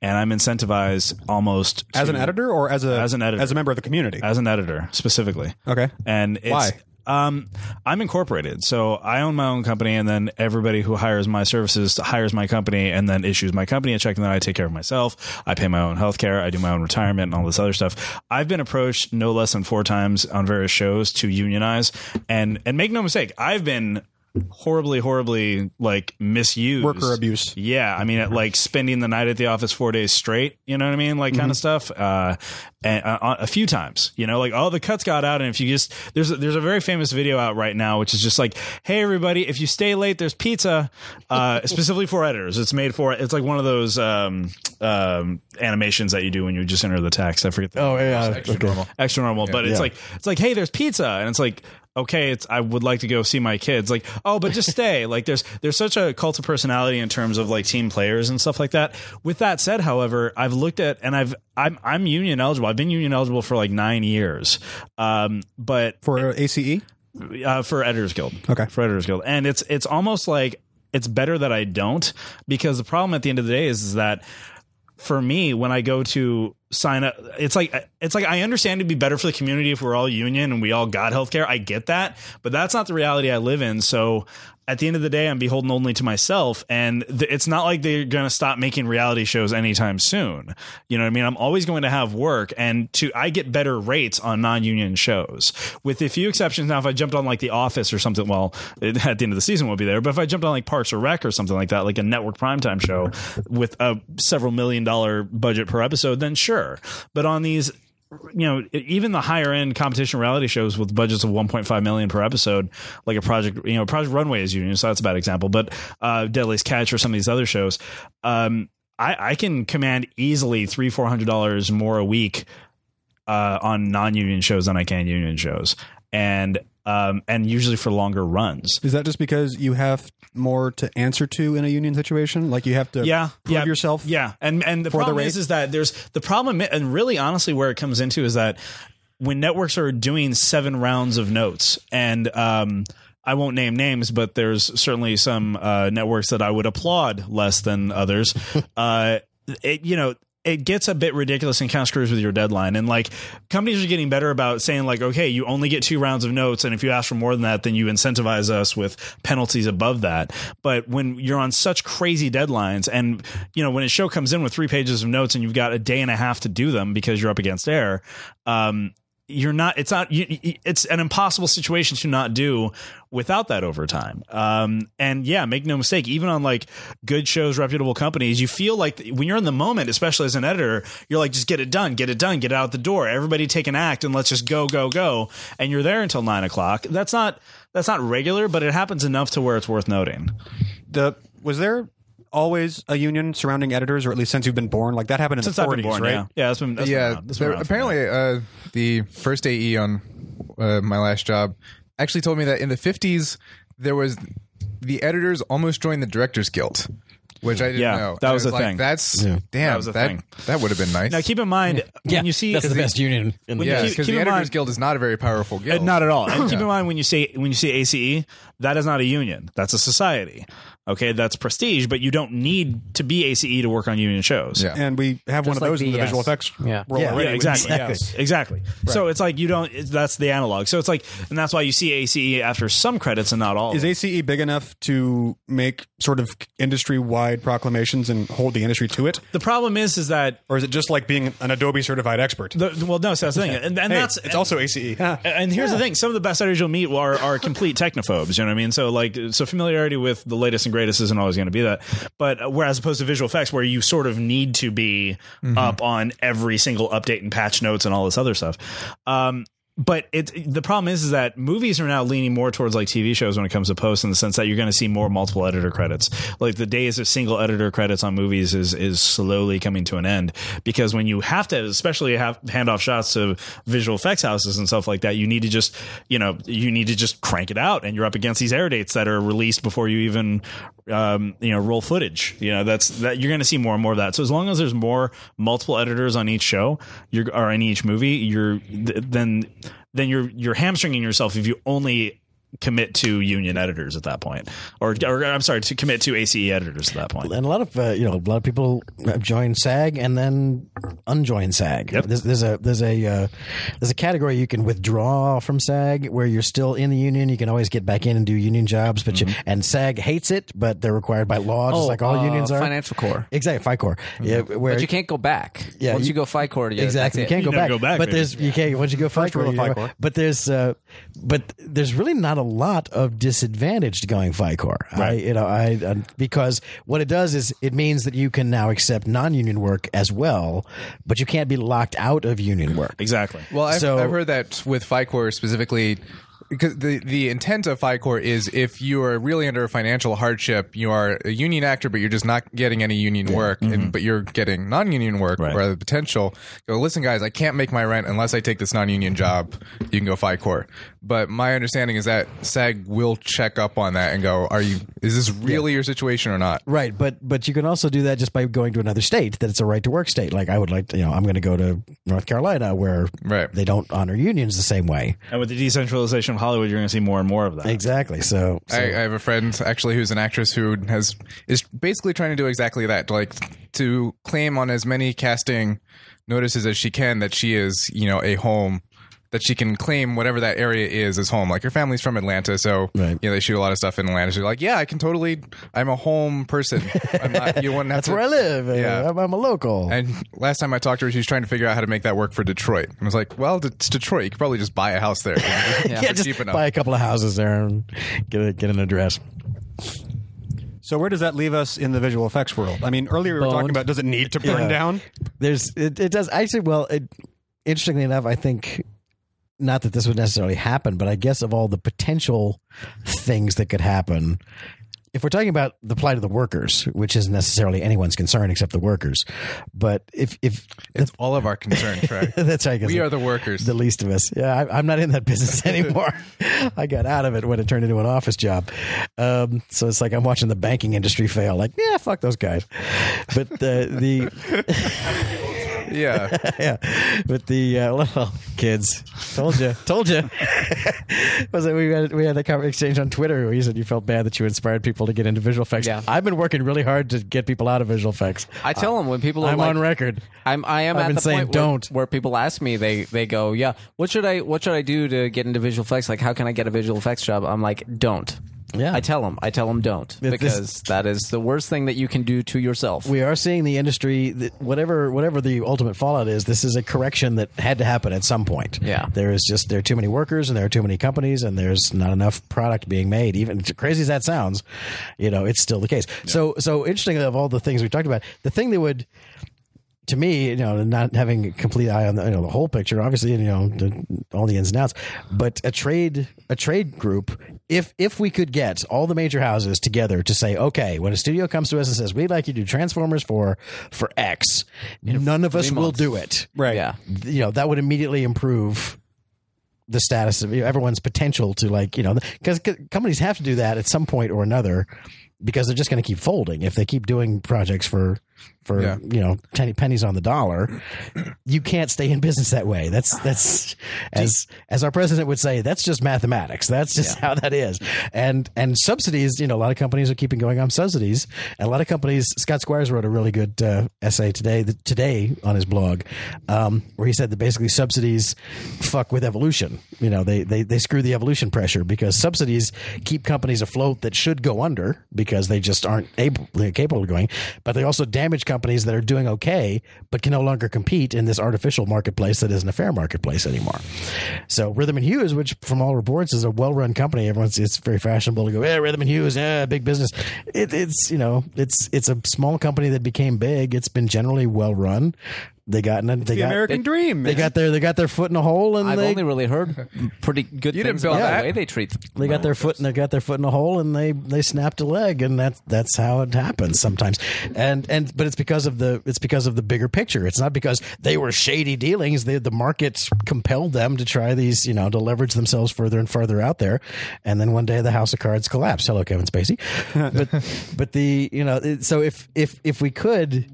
and I'm incentivized almost as to, an editor or as a as an editor as a member of the community as an editor specifically. Okay, and it's, why? Um, I'm incorporated, so I own my own company, and then everybody who hires my services hires my company and then issues my company a check, and then I take care of myself. I pay my own health care. I do my own retirement and all this other stuff. I've been approached no less than four times on various shows to unionize, and, and make no mistake, I've been horribly, horribly, like, misused. Worker abuse. Yeah. I mean, at, like, spending the night at the office four days straight, you know what I mean? Like, mm-hmm. kind of stuff. Uh, and uh, a few times, you know, like, all the cuts got out. And if you just, there's a, there's a very famous video out right now, which is just like, hey, everybody, if you stay late, there's pizza, uh, specifically for editors. It's made for, it's like one of those um, um, animations that you do when you just enter the text. I forget. The oh, yeah. Extra, extra normal. normal. Extra normal. Yeah. But it's yeah. like, it's like, hey, there's pizza. And it's like, okay, it's, I would like to go see my kids. Like, oh, but just stay. Like, there's there's such a cult of personality in terms of, like, team players and stuff like that. With that said, however, I've looked at, and I've I'm I'm union eligible. I've been union eligible for like nine years, um, but for A C E, uh, for Editors Guild, okay, for Editors Guild, and it's it's almost like it's better that I don't, because the problem at the end of the day is, is that. For me, when I go to sign up, it's like it's like I understand it'd be better for the community if we're all union and we all got healthcare. I get that, but that's not the reality I live in. So at the end of the day, I'm beholden only to myself, and th- it's not like they're going to stop making reality shows anytime soon. You know what I mean? I'm always going to have work, and to I get better rates on non-union shows, with a few exceptions. Now, if I jumped on like The Office or something, well, it, at the end of the season won't be there. But if I jumped on like Parks or Rec or something like that, like a network primetime show with a several million dollar budget per episode, then sure. But on these, you know, even the higher end competition reality shows with budgets of one point five million per episode, like a project, you know, Project Runway is union, so that's a bad example, but uh, Deadliest Catch or some of these other shows, um, I, I can command easily three, four hundred dollars more a week uh, on non-union shows than I can union shows, and um, and usually for longer runs. Is that just because you have more to answer to in a union situation? Like you have to yeah, prove yeah, yourself? Yeah. And and the problem the is, is that there's the problem. And really, honestly, where it comes into is that when networks are doing seven rounds of notes, and um, I won't name names, but there's certainly some uh, networks that I would applaud less than others. uh, it, you know, it gets a bit ridiculous and kind of screws with your deadline. And like companies are getting better about saying like, okay, you only get two rounds of notes. And if you ask for more than that, then you incentivize us with penalties above that. But when you're on such crazy deadlines, and you know, when a show comes in with three pages of notes and you've got a day and a half to do them because you're up against air, um, you're not, it's not, you, it's an impossible situation to not do without that overtime. Um, and yeah, make no mistake, even on like good shows, reputable companies, you feel like when you're in the moment, especially as an editor, you're like, just get it done, get it done, get out the door. Everybody take an act and let's just go, go, go. And you're there until nine o'clock. That's not, that's not regular, but it happens enough to where it's worth noting. The, was there always a union surrounding editors, or at least since you've been born? Like that happened in since the forties, born, right? Yeah, yeah, that's been, that's yeah been that's been apparently uh, the first A E on uh, my last job actually told me that in the fifties there was the editors almost joined the Directors Guild. which I didn't yeah, know. That was, was a like, thing. That's yeah. damn. That, was a that, thing. that would have been nice. Now keep in mind yeah. when you see that's the, the best union. In the yeah, because the Editors mind, Guild is not a very powerful guild. Uh, not at all. And yeah. keep in mind when you say when you say A C E, that is not a union. That's a society. Okay, that's prestige, but you don't need to be A C E to work on union shows. Yeah. And we have Just one of like those in the visual effects. Yeah, yeah, yeah exactly. Yes. Exactly. Right. So it's like you don't, it's, that's the analog. So it's like, and that's why you see A C E after some credits and not all. Is A C E big enough to make sort of industry-wide proclamations and hold the industry to it? The problem is, is that... Or is it just like being an Adobe certified expert? The, well, no, so that's the thing. And, and hey, that's... It's and, also A C E. And, and here's yeah. the thing. Some of the best editors you'll meet are, are complete technophobes. You know what I mean? So like, so familiarity with the latest and greatest This isn't always going to be that, but uh, whereas opposed to visual effects, where you sort of need to be mm-hmm. up on every single update and patch notes and all this other stuff. Um, but it the problem is, is that movies are now leaning more towards like T V shows when it comes to posts, in the sense that you're going to see more multiple editor credits. Like the days of single editor credits on movies is is slowly coming to an end, because when you have to, especially have hand off shots to visual effects houses and stuff like that, you need to just, you know, you need to just crank it out, and you're up against these air dates that are released before you even um, you know, roll footage. You know, that's that you're going to see more and more of that. So as long as there's more multiple editors on each show, you're or in each movie, you're th- then. then you're you're hamstringing yourself if you only commit to union editors at that point, or, or I'm sorry, to commit to A C E editors at that point. And a lot of uh, you know, a lot of people join SAG and then unjoin SAG. Yep. There's, there's a there's a uh, there's a category you can withdraw from SAG where you're still in the union. You can always get back in and do union jobs, but mm-hmm. you, and SAG hates it, but they're required by law, just oh, like all uh, unions are. Financial Corps, exactly. FICOR, mm-hmm. yeah. Where, but you can't go back. Yeah, once you, you go FICOR, yeah, exactly. You can't you go, back, go back. But maybe. there's yeah. you can't once you go FICOR. FICOR. But there's uh, but there's really not a lot of disadvantage to going FICOR, right. I, you know, I uh, because what it does is it means that you can now accept non-union work as well, but you can't be locked out of union work. Exactly. Well, I've, so, I've heard that with FICOR specifically, because the the intent of FICOR is if you are really under financial hardship, you are a union actor, but you're just not getting any union work, mm-hmm. and, but you're getting non-union work right. or the potential. Go, listen, guys, I can't make my rent unless I take this non-union job. You can go FICOR. But my understanding is that SAG will check up on that and go, "Are you? Is this really yeah. your situation or not?" Right, but but you can also do that just by going to another state that it's a right to work state. Like I would like, to, you know, I'm going to go to North Carolina where right. they don't honor unions the same way. And with the decentralization of Hollywood, you're going to see more and more of that. Exactly. So, so. I, I have a friend actually who's an actress who has is basically trying to do exactly that, like to claim on as many casting notices as she can that she is, you know, a home. That she can claim whatever that area is as home. Like her family's from Atlanta, so right. you know, they shoot a lot of stuff in Atlanta. She's like, yeah, I can totally. I'm a home person. I'm not, you wouldn't have That's to, where I live. Yeah, I'm, I'm a local. And last time I talked to her, she was trying to figure out how to make that work for Detroit. I was like, well, it's Detroit. You could probably just buy a house there. yeah, yeah just cheap enough. Buy a couple of houses there and get a, get an address. So where does that leave us in the visual effects world? I mean, earlier we were Boned. talking about does it need to burn yeah. down? There's it, it does actually. Well, it, interestingly enough, I think. Not that this would necessarily happen, but I guess of all the potential things that could happen, if we're talking about the plight of the workers, which isn't necessarily anyone's concern except the workers, but if... if It's all of our concern, Trey. That's right. We are the workers. The least of us. Yeah, I, I'm not in that business anymore. I got out of it when it turned into an office job. Um, so it's like I'm watching the banking industry fail. Like, yeah, fuck those guys. But uh, the... Yeah, yeah, but the uh, well, kids, told you, told you. Was it, we had we had that exchange on Twitter where you said you felt bad that you inspired people to get into visual effects. Yeah. I've been working really hard to get people out of visual effects. I tell uh, them when people are I'm like, on record. I'm I am I've at been the saying, point don't. Where, where people ask me, they they go, yeah, what should I what should I do to get into visual effects? Like, how can I get a visual effects job? I'm like, don't. Yeah, I tell them. I tell them don't, because this, that is the worst thing that you can do to yourself. We are seeing the industry, whatever whatever the ultimate fallout is, this is a correction that had to happen at some point. Yeah, there is just there are too many workers and there are too many companies and there's not enough product being made. Even crazy as that sounds, you know, it's still the case. Yeah. So so interestingly, of all the things we talked about, the thing that would. To me, you know, not having a complete eye on the, you know, the whole picture, obviously, you know, the, all the ins and outs, but a trade a trade group, if if we could get all the major houses together to say, okay, when a studio comes to us and says, we'd like you to do Transformers for, for X, none of us months. will do it. Right. Yeah. You know, that would immediately improve the status of you know, everyone's potential to like, you know, because companies have to do that at some point or another. because they're just going to keep folding. If they keep doing projects for, for yeah. you know, ten pennies on the dollar, you can't stay in business that way. That's, that's as, as our president would say, that's just mathematics. That's just yeah. how that is. And, and subsidies, you know, a lot of companies are keeping going on subsidies, and a lot of companies, Scott Squires wrote a really good uh, essay today, the, today on his blog, um, where he said that basically subsidies fuck with evolution. You know, they, they, they screw the evolution pressure, because subsidies keep companies afloat that should go under because they just aren't able, they're capable of going, but they also damage companies that are doing okay but can no longer compete in this artificial marketplace that isn't a fair marketplace anymore. So Rhythm and Hues, which from all reports is a well-run company, everyone's it's very fashionable to go, yeah, Rhythm and Hues, yeah, big business. It, it's you know, it's it's a small company that became big. It's been generally well-run. They got they the got, American they, dream. They got their they got their foot in a hole, and I've they, only really heard pretty good you things didn't about that. The way they treat them. They got their foot and they got their foot in a hole, and they, they snapped a leg, and that that's how it happens sometimes. And and but it's because of the it's because of the bigger picture. It's not because they were shady dealings. They, the markets compelled them to try these, you know, to leverage themselves further and further out there. And then one day the house of cards collapsed. Hello, Kevin Spacey. but but the you know so if if if we could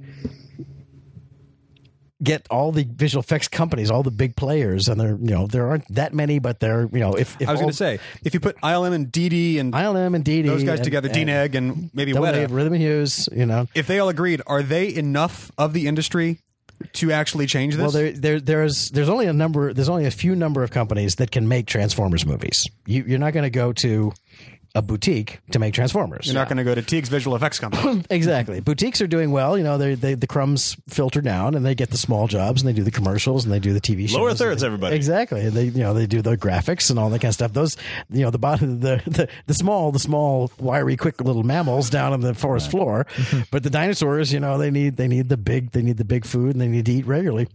get all the visual effects companies, all the big players, and there, you know, there aren't that many, but they're, you know, if, if I was going to say, if you put I L M and D D and I L M and D D, those guys and, together, D N E G and, and maybe Weta, Rhythm and Hues, you know, if they all agreed, are they enough of the industry to actually change this? Well, there, there, there's there's only a number, there's only a few number of companies that can make Transformers movies. You, you're not going to go to a boutique to make Transformers. You're not yeah. going to go to Teague's Visual Effects Company. Exactly. Boutiques are doing well. You know, they they the crumbs filter down, and they get the small jobs, and they do the commercials, and they do the T V shows. Lower thirds, they, everybody. Exactly. They you know they do the graphics and all that kind of stuff. Those you know the bottom the the, the small the small wiry quick little mammals down on the forest right. floor, but the dinosaurs you know they need they need the big they need the big food, and they need to eat regularly.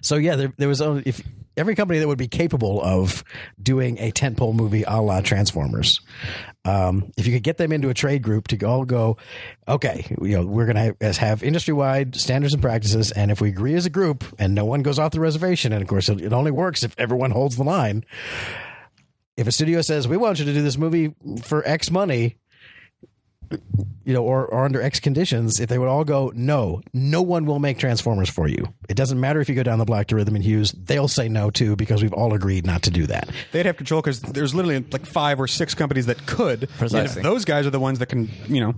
So yeah, there, there was only if. Every company that would be capable of doing a tentpole movie a la Transformers, um, if you could get them into a trade group to all go, okay, you know, we're going to have industry-wide standards and practices, and if we agree as a group and no one goes off the reservation, and of course it, it only works if everyone holds the line. If a studio says, we want you to do this movie for X money, you know, or, or under X conditions, if they would all go, no, no one will make Transformers for you. It doesn't matter if you go down the block to Rhythm and Hues, they'll say no too, because we've all agreed not to do that. They'd have control, because there's literally like five or six companies that could. Precisely. Those guys are the ones that can, you know.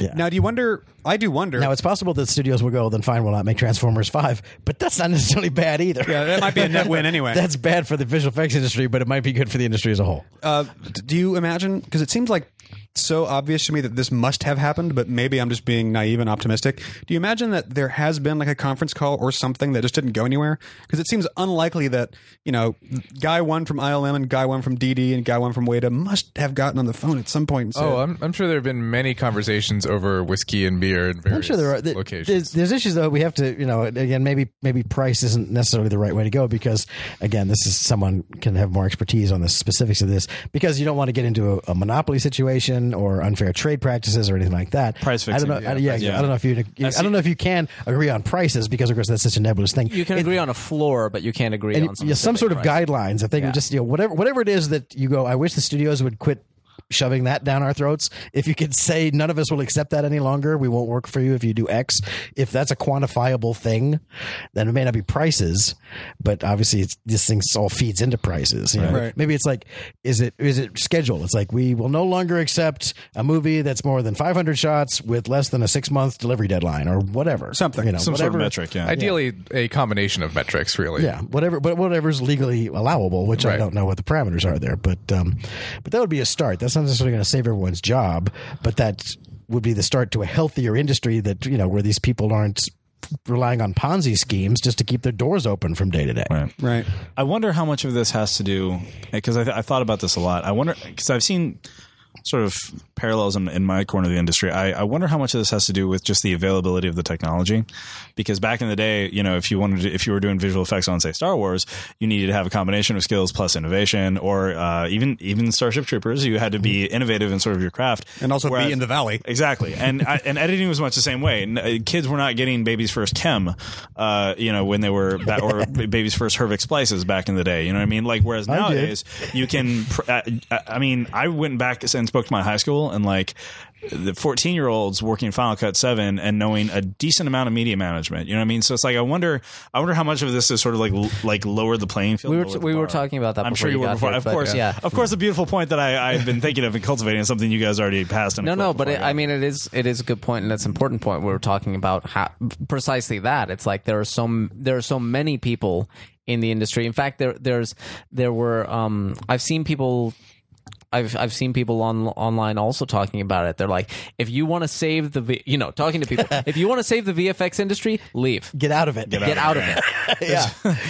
Yeah. Now, do you wonder? I do wonder. Now, it's possible that studios will go, then fine, we'll not make Transformers five, but that's not necessarily bad either. Yeah, that might be a net win anyway. That's bad for the visual effects industry, but it might be good for the industry as a whole. Uh, do you imagine? Because it seems like so obvious to me that this must have happened, but maybe I'm just being naive and optimistic. Do you imagine that there has been like a conference call or something that just didn't go anywhere? Because it seems unlikely that, you know, guy one from I L M and guy one from D D and guy one from Weta must have gotten on the phone at some point and said, oh, I'm, I'm sure there have been many conversations over whiskey and beer in various I'm sure there are. Th- locations. There's, there's issues, though. We have to, you know, again, maybe maybe price isn't necessarily the right way to go, because, again, this is someone can have more expertise on the specifics of this, because you don't want to get into a, a monopoly situation or unfair trade practices or anything like that. Price fixing. I don't know. Yeah, I, yeah, yeah. I don't know if you. you I, I don't know if you can agree on prices, because of course that's such a nebulous thing. You can it, agree on a floor, but you can't agree on some, some sort of price. Guidelines. I think yeah. just you know whatever whatever it is that you go. I wish the studios would quit shoving that down our throats. If you could say none of us will accept that any longer, we won't work for you if you do X. If that's a quantifiable thing, then it may not be prices, but obviously it's, this thing all feeds into prices. You know? Right. Maybe it's like, is it is it schedule? It's like, we will no longer accept a movie that's more than five hundred shots with less than a six month delivery deadline or whatever. Something, you know, some whatever. sort of metric. Yeah. Ideally, yeah. a combination of metrics, really. Yeah, whatever, but whatever's legally allowable, which right. I don't know what the parameters are there, but um, but that would be a start. That's not necessarily going to save everyone's job, but that would be the start to a healthier industry that, you know, where these people aren't relying on Ponzi schemes just to keep their doors open from day to day. Right. Right. I wonder how much of this has to do, because I, th- I thought about this a lot. I wonder, because I've seen sort of parallels in, in my corner of the industry. I, I wonder how much of this has to do with just the availability of the technology, because back in the day, you know, if you wanted to, if you were doing visual effects on, say, Star Wars, you needed to have a combination of skills plus innovation, or uh, even even Starship Troopers, you had to be innovative in sort of your craft, and also Whereas, be in the valley. Exactly. And I, and editing was much the same way. Kids were not getting baby's first chem, uh, you know, when they were ba- or baby's first Hervix splices back in the day. You know what I mean? Like, whereas nowadays you can. Pr- I, I mean, I went back since. spoke to my high school, and like the fourteen year olds working Final Cut seven and knowing a decent amount of media management, you know what I mean? So it's like, I wonder, I wonder how much of this is sort of like, l- like lower the playing field. We were, we were talking about that. I'm sure you were before. Here, of course. Yeah. Of course. A beautiful point that I, I've been thinking of and cultivating is something you guys already passed. No, no, but it, I mean, it is, it is a good point, and it's an important point. We were talking about how precisely that it's like, there are so, there are so many people in the industry. In fact, there, there's, there were, um, I've seen people, I've I've seen people on online also talking about it. They're like, if you want to save the, v, you know, talking to people, if you want to save the V F X industry, leave, get out of it, get, get out, out of it. Yeah,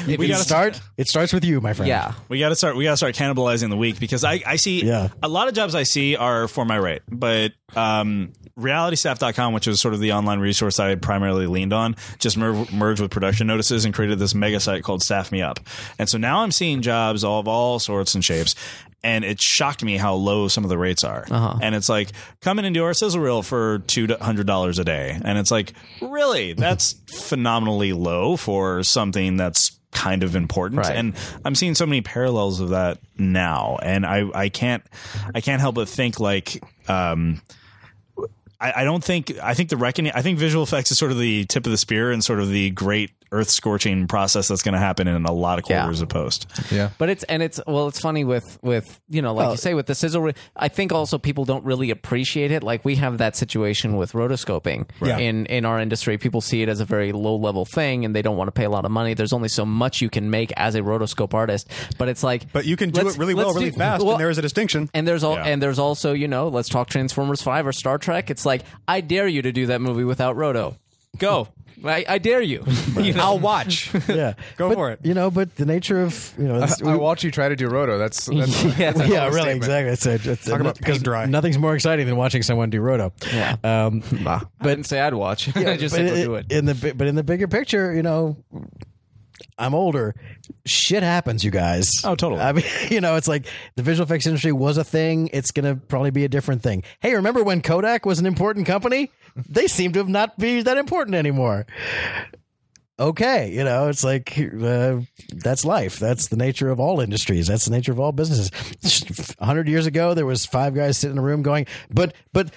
if we got to start. It starts with you, my friend. Yeah, we got to start. We got to start cannibalizing the week, because I I see yeah. a lot of jobs I see are for my rate, but um, reality staff dot com, which is sort of the online resource I primarily leaned on, just mer- merged with Production Notices and created this mega site called Staff Me Up, and so now I'm seeing jobs all of all sorts and shapes. And it shocked me how low some of the rates are. Uh-huh. And it's like, come in and do our sizzle reel for two hundred dollars a day. And it's like, really? That's phenomenally low for something that's kind of important. Right. And I'm seeing so many parallels of that now. And I, I can't I can't help but think like... Um, I, I don't think I think the reckoning I think visual effects is sort of the tip of the spear and sort of the great earth scorching process that's going to happen in a lot of quarters yeah. of post. Yeah. But it's and it's well, it's funny with with, you know, like well, you say with the sizzle. I think also people don't really appreciate it. Like we have that situation with rotoscoping right. in, in our industry. People see it as a very low level thing and they don't want to pay a lot of money. There's only so much you can make as a rotoscope artist, but it's like, but you can do it really well, really do, fast. Well, and there is a distinction. And there's all, yeah. and there's also, you know, let's talk Transformers five or Star Trek. It's like, I dare you to do that movie without roto. Go. I, I dare you. Right. You know? I'll watch. Yeah. Go but, for it. You know, but the nature of, you know... I, I'll watch you try to do roto. That's... that's yeah, that's yeah really, exactly. It's a, it's Talk a, about paint dry. Nothing's more exciting than watching someone do roto. Yeah. Um, nah. But, I didn't say I'd watch. Yeah, I just said we'll do it. In the, but in the bigger picture, you know... I'm older. Shit happens, you guys. Oh, totally. I mean, you know, it's like the visual effects industry was a thing. It's going to probably be a different thing. Hey, remember when Kodak was an important company? They seem to have not be that important anymore. Okay. You know, it's like, uh, that's life. That's the nature of all industries. That's the nature of all businesses. A hundred years ago, there was five guys sitting in a room going, but, but,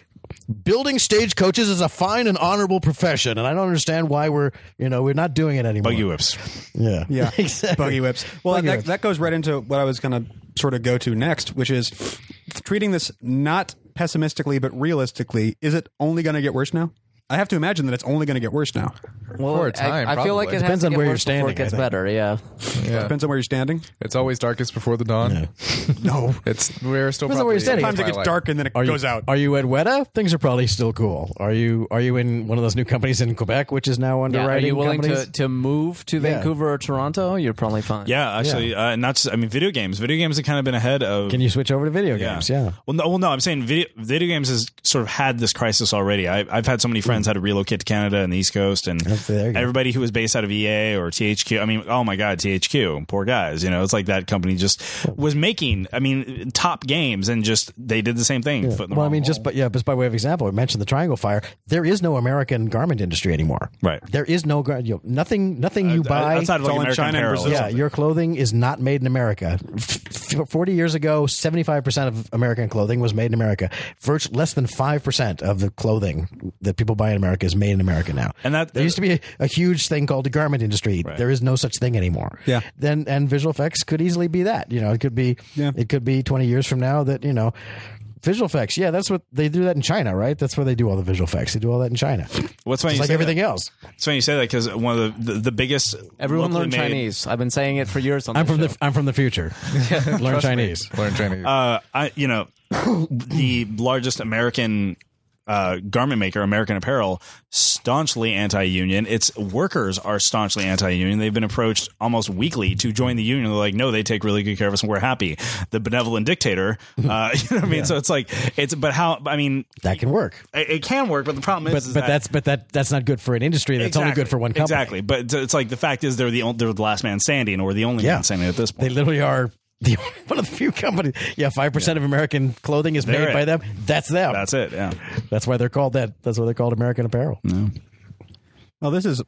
building stagecoaches is a fine and honorable profession, and I don't understand why we're, you know, we're not doing it anymore. Buggy whips. Yeah. Yeah. Exactly. Buggy whips. Well, Buggy that, whips. That goes right into what I was going to sort of go to next, which is treating this not pessimistically, but realistically. Is it only going to get worse now? I have to imagine that it's only going to get worse now. Well, for a time, I, I feel like it depends on where you're standing. It gets better, yeah. yeah. It depends on where you're standing. It's always darkest before the dawn. Yeah. no, it's we're still. Depends on where you're standing. Sometimes it gets dark and then it are goes you, out. Are you at Weta? Things are probably still cool. Are you Are you in one of those new companies in Quebec, which is now underwriting? Yeah, are you willing to, to move to yeah. Vancouver or Toronto? You're probably fine. Yeah, actually, yeah. Uh, not. Just, I mean, video games. Video games have kind of been ahead of. Can you switch over to video yeah. games? Yeah. Well, no. Well, no. I'm saying video, video games has sort of had this crisis already. I, I've had so many friends. Had to relocate to Canada and the East Coast, and everybody who was based out of E A or T H Q. I mean, oh my God, T H Q, poor guys. You know, it's like that company just was making, I mean, top games, and just they did the same thing. Yeah. Foot in the well, I mean, hole. just but yeah, just by way of example, I mentioned the Triangle Fire. There is no American garment industry anymore. Right. There is no you know, nothing. Nothing you uh, buy outside of like American China apparel. Yeah, your clothing is not made in America. Forty years ago, seventy-five percent of American clothing was made in America. Virtu- less than five percent of the clothing that people buy in America is made in America now. And that there used to be a, a huge thing called the garment industry. Right. There is no such thing anymore. Yeah. Then and visual effects could easily be that. You know, it could be yeah. it could be twenty years from now that, you know, visual effects. Yeah, that's what they do that in China, right? That's where they do all the visual effects. They do all that in China. What's well, funny? Like everything that. else. It's funny you say that because one of the the, the biggest everyone learn made... Chinese. I've been saying it for years. On I'm from show. the I'm from the future. yeah. Learn Chinese. Me. Learn Chinese. Uh, I you know the largest American. Uh, garment maker, American Apparel, staunchly anti-union. Its workers are staunchly anti-union. They've been approached almost weekly to join the union. They're like, no, they take really good care of us and we're happy. The benevolent dictator. Uh, you know what I mean? Yeah. So it's like, it's, but how, I mean. That can work. It, it can work, but the problem is. But, is but that, that's but that that's not good for an industry. That's exactly, only good for one company. Exactly. But it's like the fact is they're the, they're the last man standing or the only yeah. man standing at this point. They literally are. The, one of the few companies. Yeah, five percent yeah. of American clothing is they're made it. by them. That's them. That's it, yeah. That's why they're called that. That's why they're called American Apparel. No. Well, this is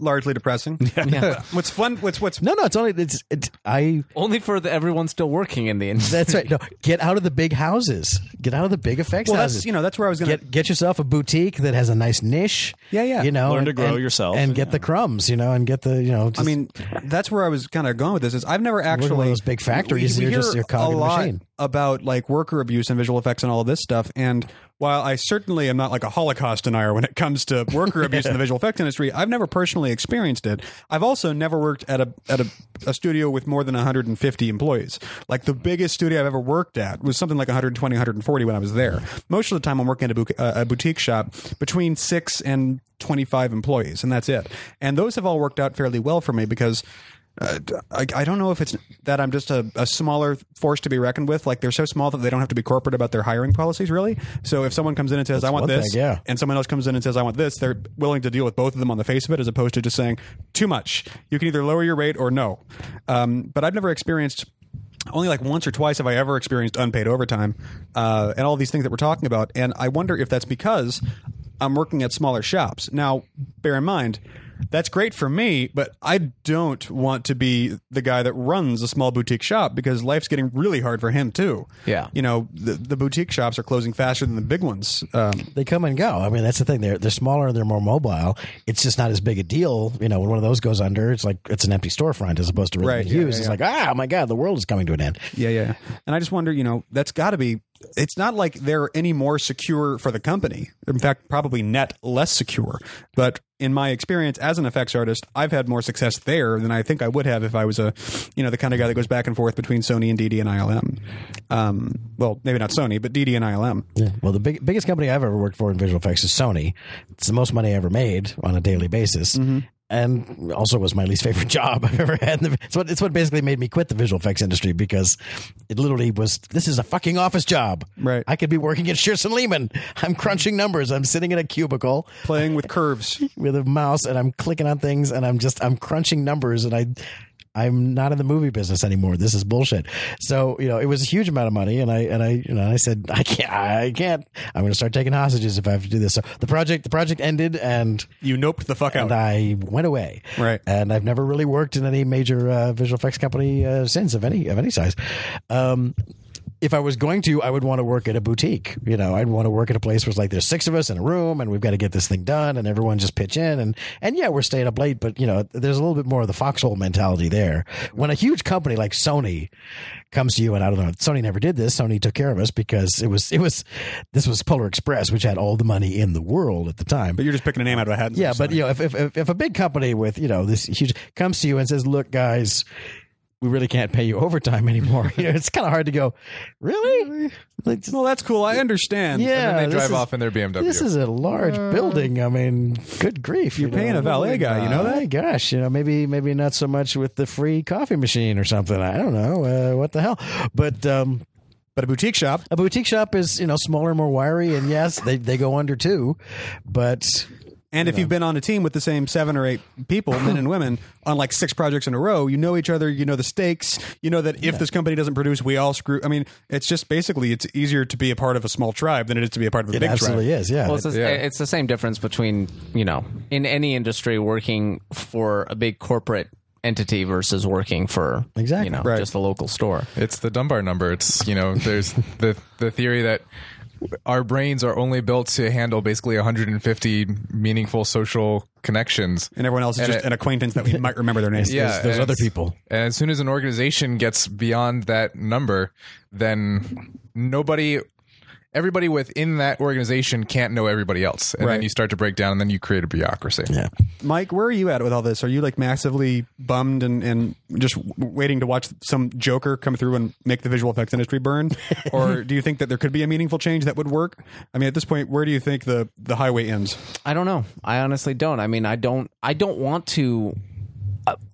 largely depressing. Yeah. Yeah. What's fun? What's what's? No, no. It's only it's it, I only for the, everyone still working in the industry. That's right. No, get out of the big houses. Get out of the big effects well, houses. That's, you know, that's where I was going to get, get yourself a boutique that has a nice niche. Yeah, yeah. You know, learn and, to grow and, yourself and, and get yeah. the crumbs. You know, and get the you know. Just, I mean, that's where I was kind of going with this. Is I've never actually one of those big factories. We, we you're just your cog in the machine. About like worker abuse and visual effects and all of this stuff. And while I certainly am not like a Holocaust denier when it comes to worker abuse in the visual effects industry, I've never personally experienced it. I've also never worked at a at a, a studio with more than one hundred fifty employees. Like the biggest studio I've ever worked at was something like one hundred twenty, one hundred forty when I was there. Most of the time I'm working at a, bu- uh, a boutique shop between six and twenty-five employees, and that's it. And those have all worked out fairly well for me because Uh, I, I don't know if it's that I'm just a, a smaller force to be reckoned with. Like they're so small that they don't have to be corporate about their hiring policies, really. So if someone comes in and says, That's I want this, thing, yeah. and someone else comes in and says, I want this, they're willing to deal with both of them on the face of it, as opposed to just saying, too much. You can either lower your rate or no. Um, but I've never experienced... Only like once or twice have I ever experienced unpaid overtime uh, and all these things that we're talking about. And I wonder if that's because I'm working at smaller shops. Now, bear in mind, that's great for me, but I don't want to be the guy that runs a small boutique shop because life's getting really hard for him, too. Yeah. You know, the, the boutique shops are closing faster than the big ones. Um, they come and go. I mean, that's the thing. They're, they're smaller. They're more mobile. It's just not as big a deal. You know, when one of those goes under, it's like it's an empty storefront as opposed to Rhythm and Hues. Right, yeah, yeah, it's yeah. like, ah, my God, the world is coming to an end. Yeah, yeah. And I just wonder, you know, that's got to be... It's not like they're any more secure for the company. In fact, probably net less secure. But in my experience as an effects artist, I've had more success there than I think I would have if I was a, you know, the kind of guy that goes back and forth between Sony and D D and I L M. Um, well, maybe not Sony, but D D and I L M. Yeah. Well, the big, biggest company I've ever worked for in visual effects is Sony. It's the most money I ever made on a daily basis. Mm-hmm. And also was my least favorite job I've ever had. It's what, it's what basically made me quit the visual effects industry because it literally was, this is a fucking office job. Right. I could be working at Shearson Lehman. I'm crunching numbers. I'm sitting in a cubicle. Playing with curves. With a mouse, and I'm clicking on things, and I'm just, I'm crunching numbers, and I... I'm not in the movie business anymore. This is bullshit. So, you know, it was a huge amount of money. And I, and I, you know, I said, I can't, I can't, I'm going to start taking hostages if I have to do this. So the project, the project ended, and you noped the fuck out. And I went away. Right. And I've never really worked in any major uh, visual effects company uh, since of any, of any size. Um, If I was going to, I would want to work at a boutique. You know, I'd want to work at a place where it's like there's six of us in a room and we've got to get this thing done and everyone just pitch in. And, and yeah, we're staying up late, but, you know, there's a little bit more of the foxhole mentality there. When a huge company like Sony comes to you, and I don't know, Sony never did this. Sony took care of us because it was, it was, this was Polar Express, which had all the money in the world at the time. But you're just picking a name out of a hat. Yeah, but, Sony. You know, if, if, if a big company with, you know, this huge comes to you and says, look, guys, we really can't pay you overtime anymore. You know, it's kind of hard to go, really? Like, well, that's cool. I understand. Yeah, and then they drive is, off in their B M W. This is a large uh, building. I mean, good grief. You're you know, paying a valet guy, you know that? Oh, gosh. You know, maybe maybe not so much with the free coffee machine or something. I don't know. Uh, what the hell? But... um But a boutique shop. A boutique shop is, you know, smaller, more wiry, and yes, they, they go under too, but... And you if know. You've been on a team with the same seven or eight people, men and women, on like six projects in a row, you know each other, you know the stakes, you know that if yeah. this company doesn't produce, we all screw. I mean, it's just basically it's easier to be a part of a small tribe than it is to be a part of a it big absolutely tribe. Absolutely is, yeah. Well, it's, a, yeah. it's the same difference between, you know, in any industry working for a big corporate entity versus working for exactly. you know, right. just the local store. It's the Dunbar number. It's, you know, there's the the theory that our brains are only built to handle basically one hundred fifty meaningful social connections. And everyone else is and just it, an acquaintance that we might remember their names. Yeah, there's, there's other people. And as soon as an organization gets beyond that number, then nobody... Everybody within that organization can't know everybody else. And right. then you start to break down, and then you create a bureaucracy. Yeah. Mike, where are you at with all this? Are you like massively bummed and, and just waiting to watch some joker come through and make the visual effects industry burn? Or do you think that there could be a meaningful change that would work? I mean, at this point, where do you think the, the highway ends? I don't know. I honestly don't. I mean, I don't, I don't want to...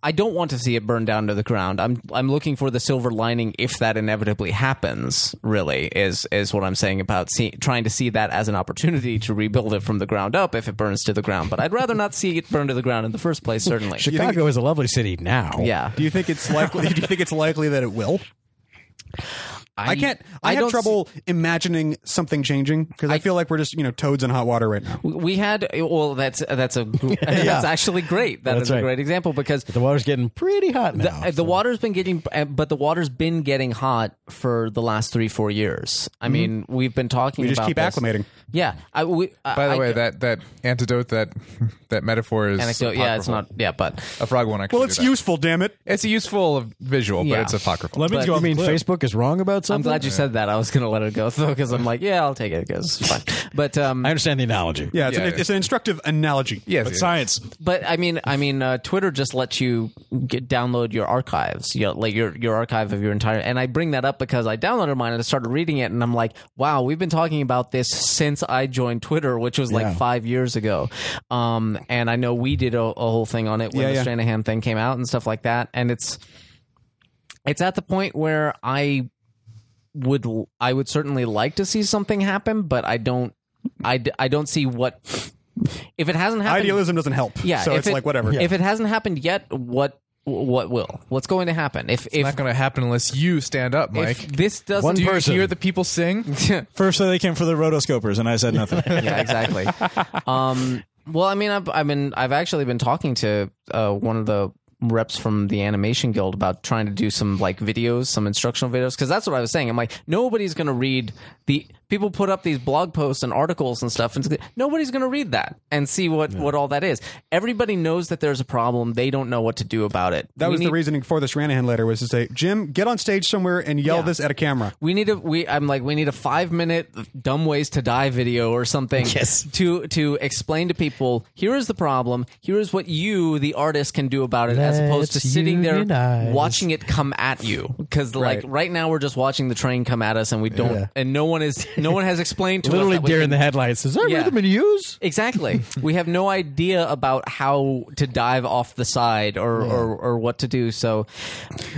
I don't want to see it burn down to the ground. I'm I'm looking for the silver lining if that inevitably happens, really, is is what I'm saying about see, trying to see that as an opportunity to rebuild it from the ground up if it burns to the ground. But I'd rather not see it burn to the ground in the first place, certainly. Chicago is a lovely city now. Yeah. Do you think it's likely, do you think it's likely that it will? I, I can't. I, I have trouble see, imagining something changing because I, I feel like we're just, you know, toads in hot water right now. We had well, that's that's a yeah. that's actually great. That that's is right. a great example because but the water's getting pretty hot now. The, so. the water's been getting, but the water's been getting hot for the last three four years. I mm-hmm. mean, we've been talking. We just about keep this. acclimating. Yeah. I, we, I, By the I, way, I, that that antidote that that metaphor is anecdote. Yeah, it's not. Yeah, but a frog one. I well, it's useful. Damn it, it's a useful visual, yeah. but it's apocryphal. Let me but, go. I mean, Facebook is wrong about. Something? I'm glad you yeah. said that. I was going to let it go though because I'm like, yeah, I'll take it. It goes fine. But um, I understand the analogy. Yeah, it's, yeah, an, yeah. it's an instructive analogy. Yes, but yeah, science. But I mean, I mean, uh, Twitter just lets you get, download your archives, you know, like your your archive of your entire. And I bring that up because I downloaded mine and I started reading it, and I'm like, wow, we've been talking about this since I joined Twitter, which was like yeah. five years ago. Um, and I know we did a, a whole thing on it when yeah, the yeah. Stranahan thing came out and stuff like that. And it's it's at the point where I. Would I would certainly like to see something happen, but I don't. I, I don't see what if it hasn't happened. Idealism doesn't help. Yeah, so it's it, like whatever. Yeah. If it hasn't happened yet, what what will? What's going to happen? If it's if, not going to happen unless you stand up, Mike. If this doesn't. One do person. You hear the people sing. First, they came for the rotoscopers, and I said nothing. Yeah, exactly. um, well, I mean, I've, I've been I've actually been talking to uh, one of the. reps from the Animation Guild about trying to do some like videos, some instructional videos, because that's what I was saying. I'm like, nobody's going to read the people put up these blog posts and articles and stuff, and nobody's going to read that and see what, yeah. what all that is. Everybody knows that there's a problem. They don't know what to do about it. That we was need, the reasoning for the Stranahan letter was to say, Jim, get on stage somewhere and yell yeah. this at a camera. We need a we. I'm like, we need a five minute dumb ways to die video or something yes. to to explain to people. Here is the problem. Here is what you, the artist, can do about it. As As opposed to sitting there watching it come at you, because like right. right now we're just watching the train come at us, and we don't, yeah. and no one is, no one has explained to literally us literally deer in the headlights. Is that yeah. Rhythm and Hues? Exactly. We have no idea about how to dive off the side or yeah. or, or what to do. So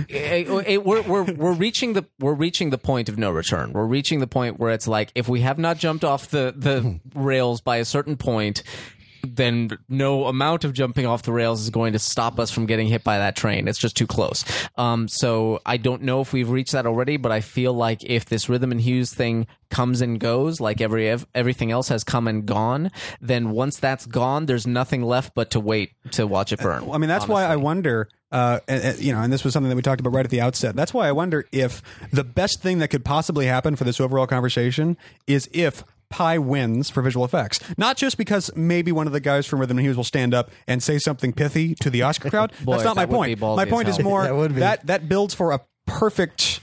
it, it, we're we're we're reaching the we're reaching the point of no return. We're reaching the point where it's like if we have not jumped off the the rails by a certain point. Then no amount of jumping off the rails is going to stop us from getting hit by that train. It's just too close. Um, so I don't know if we've reached that already, but I feel like if this Rhythm and Hues thing comes and goes, like every ev- everything else has come and gone, then once that's gone, there's nothing left but to wait to watch it burn. I mean, that's honestly. why I wonder... Uh, and, and, you know, and this was something that we talked about right at the outset. That's why I wonder if the best thing that could possibly happen for this overall conversation is if Pi wins for visual effects. Not just because maybe one of the guys from Rhythm and Hues will stand up and say something pithy to the Oscar crowd. Boy, that's not that my point. My point is more that, that that builds for a perfect...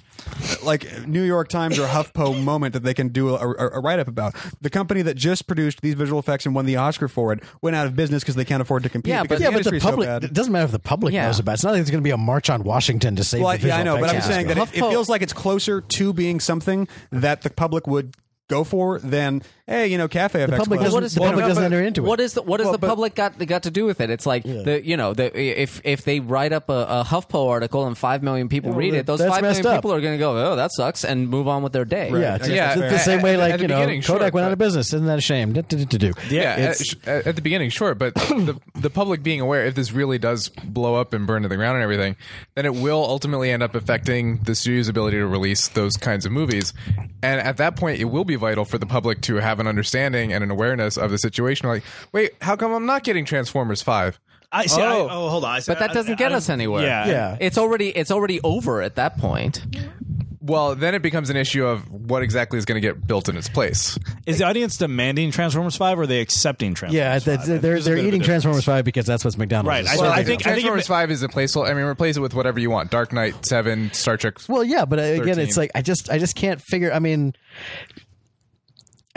like New York Times or HuffPo moment that they can do a, a, a write-up about. The company that just produced these visual effects and won the Oscar for it went out of business because they can't afford to compete. Yeah, but the, yeah, but the public, so it doesn't matter if the public yeah. knows about it. It's not like it's going to be a march on Washington to save well, the visual effects. Yeah, I know, but I'm yeah. saying that it, it feels like it's closer to being something that the public would go for than, hey, you know, cafe effects. The public doesn't, what is the well, public no, doesn't enter into it. What is the what is well, the but, public got got to do with it? It's like yeah. the you know the, if if they write up a, a HuffPo article and five million people well, read it, those five million up. people are going to go, oh, that sucks, and move on with their day. Right. Yeah, it's yeah, just, yeah, the same way, like you know, Kodak sure, went out of business. Isn't that a shame? Yeah, yeah at, at the beginning, sure, but the the public being aware, if this really does blow up and burn to the ground and everything, then it will ultimately end up affecting the studio's ability to release those kinds of movies, and at that point, it will be vital for the public to have an understanding and an awareness of the situation. Like, wait, how come I'm not getting Transformers five? I see. Oh, I, oh hold on. I see, but that I, doesn't I, get I, us anywhere. Yeah. yeah. It's already it's already over at that point. Well, then it becomes an issue of what exactly is going to get built in its place. Is the audience demanding Transformers five, or are they accepting Transformers yeah, five? Yeah, they're, they're eating Transformers five because that's what's McDonald's. Right. Is. Well, I think, I think Transformers five is a placeholder. I mean, replace it with whatever you want. Dark Knight, seven, Star Trek. Well, yeah, but again, thirteen It's like I just I just can't figure... I mean...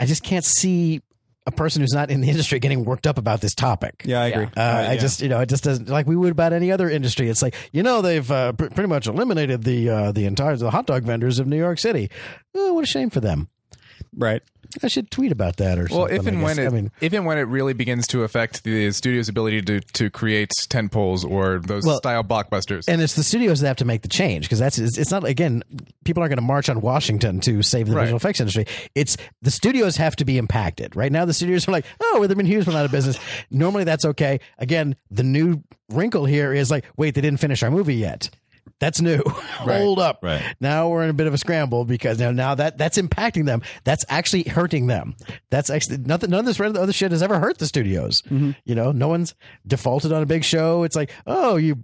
I just can't see a person who's not in the industry getting worked up about this topic. Yeah, I agree. Uh, right, I yeah. just, you know, it just doesn't like we would about any other industry. It's like, you know, they've uh, pr- pretty much eliminated the uh, the entire the hot dog vendors of New York City. Oh, what a shame for them. Right. I should tweet about that or well, something. Well, if and when it, I mean, if and when it really begins to affect the studio's ability to, to create tentpoles or those well, style blockbusters, and it's the studios that have to make the change because that's it's not again people aren't going to march on Washington to save the right. visual effects industry. It's the studios have to be impacted. Right now, the studios are like, oh, Rhythm and Hues went out of business. Normally, that's okay. Again, the new wrinkle here is like, wait, they didn't finish our movie yet. That's new. Right. Hold up. Right. Now we're in a bit of a scramble because now, now that that's impacting them. That's actually hurting them. That's actually nothing. None of this other shit has ever hurt the studios. Mm-hmm. You know, no one's defaulted on a big show. It's like, oh, you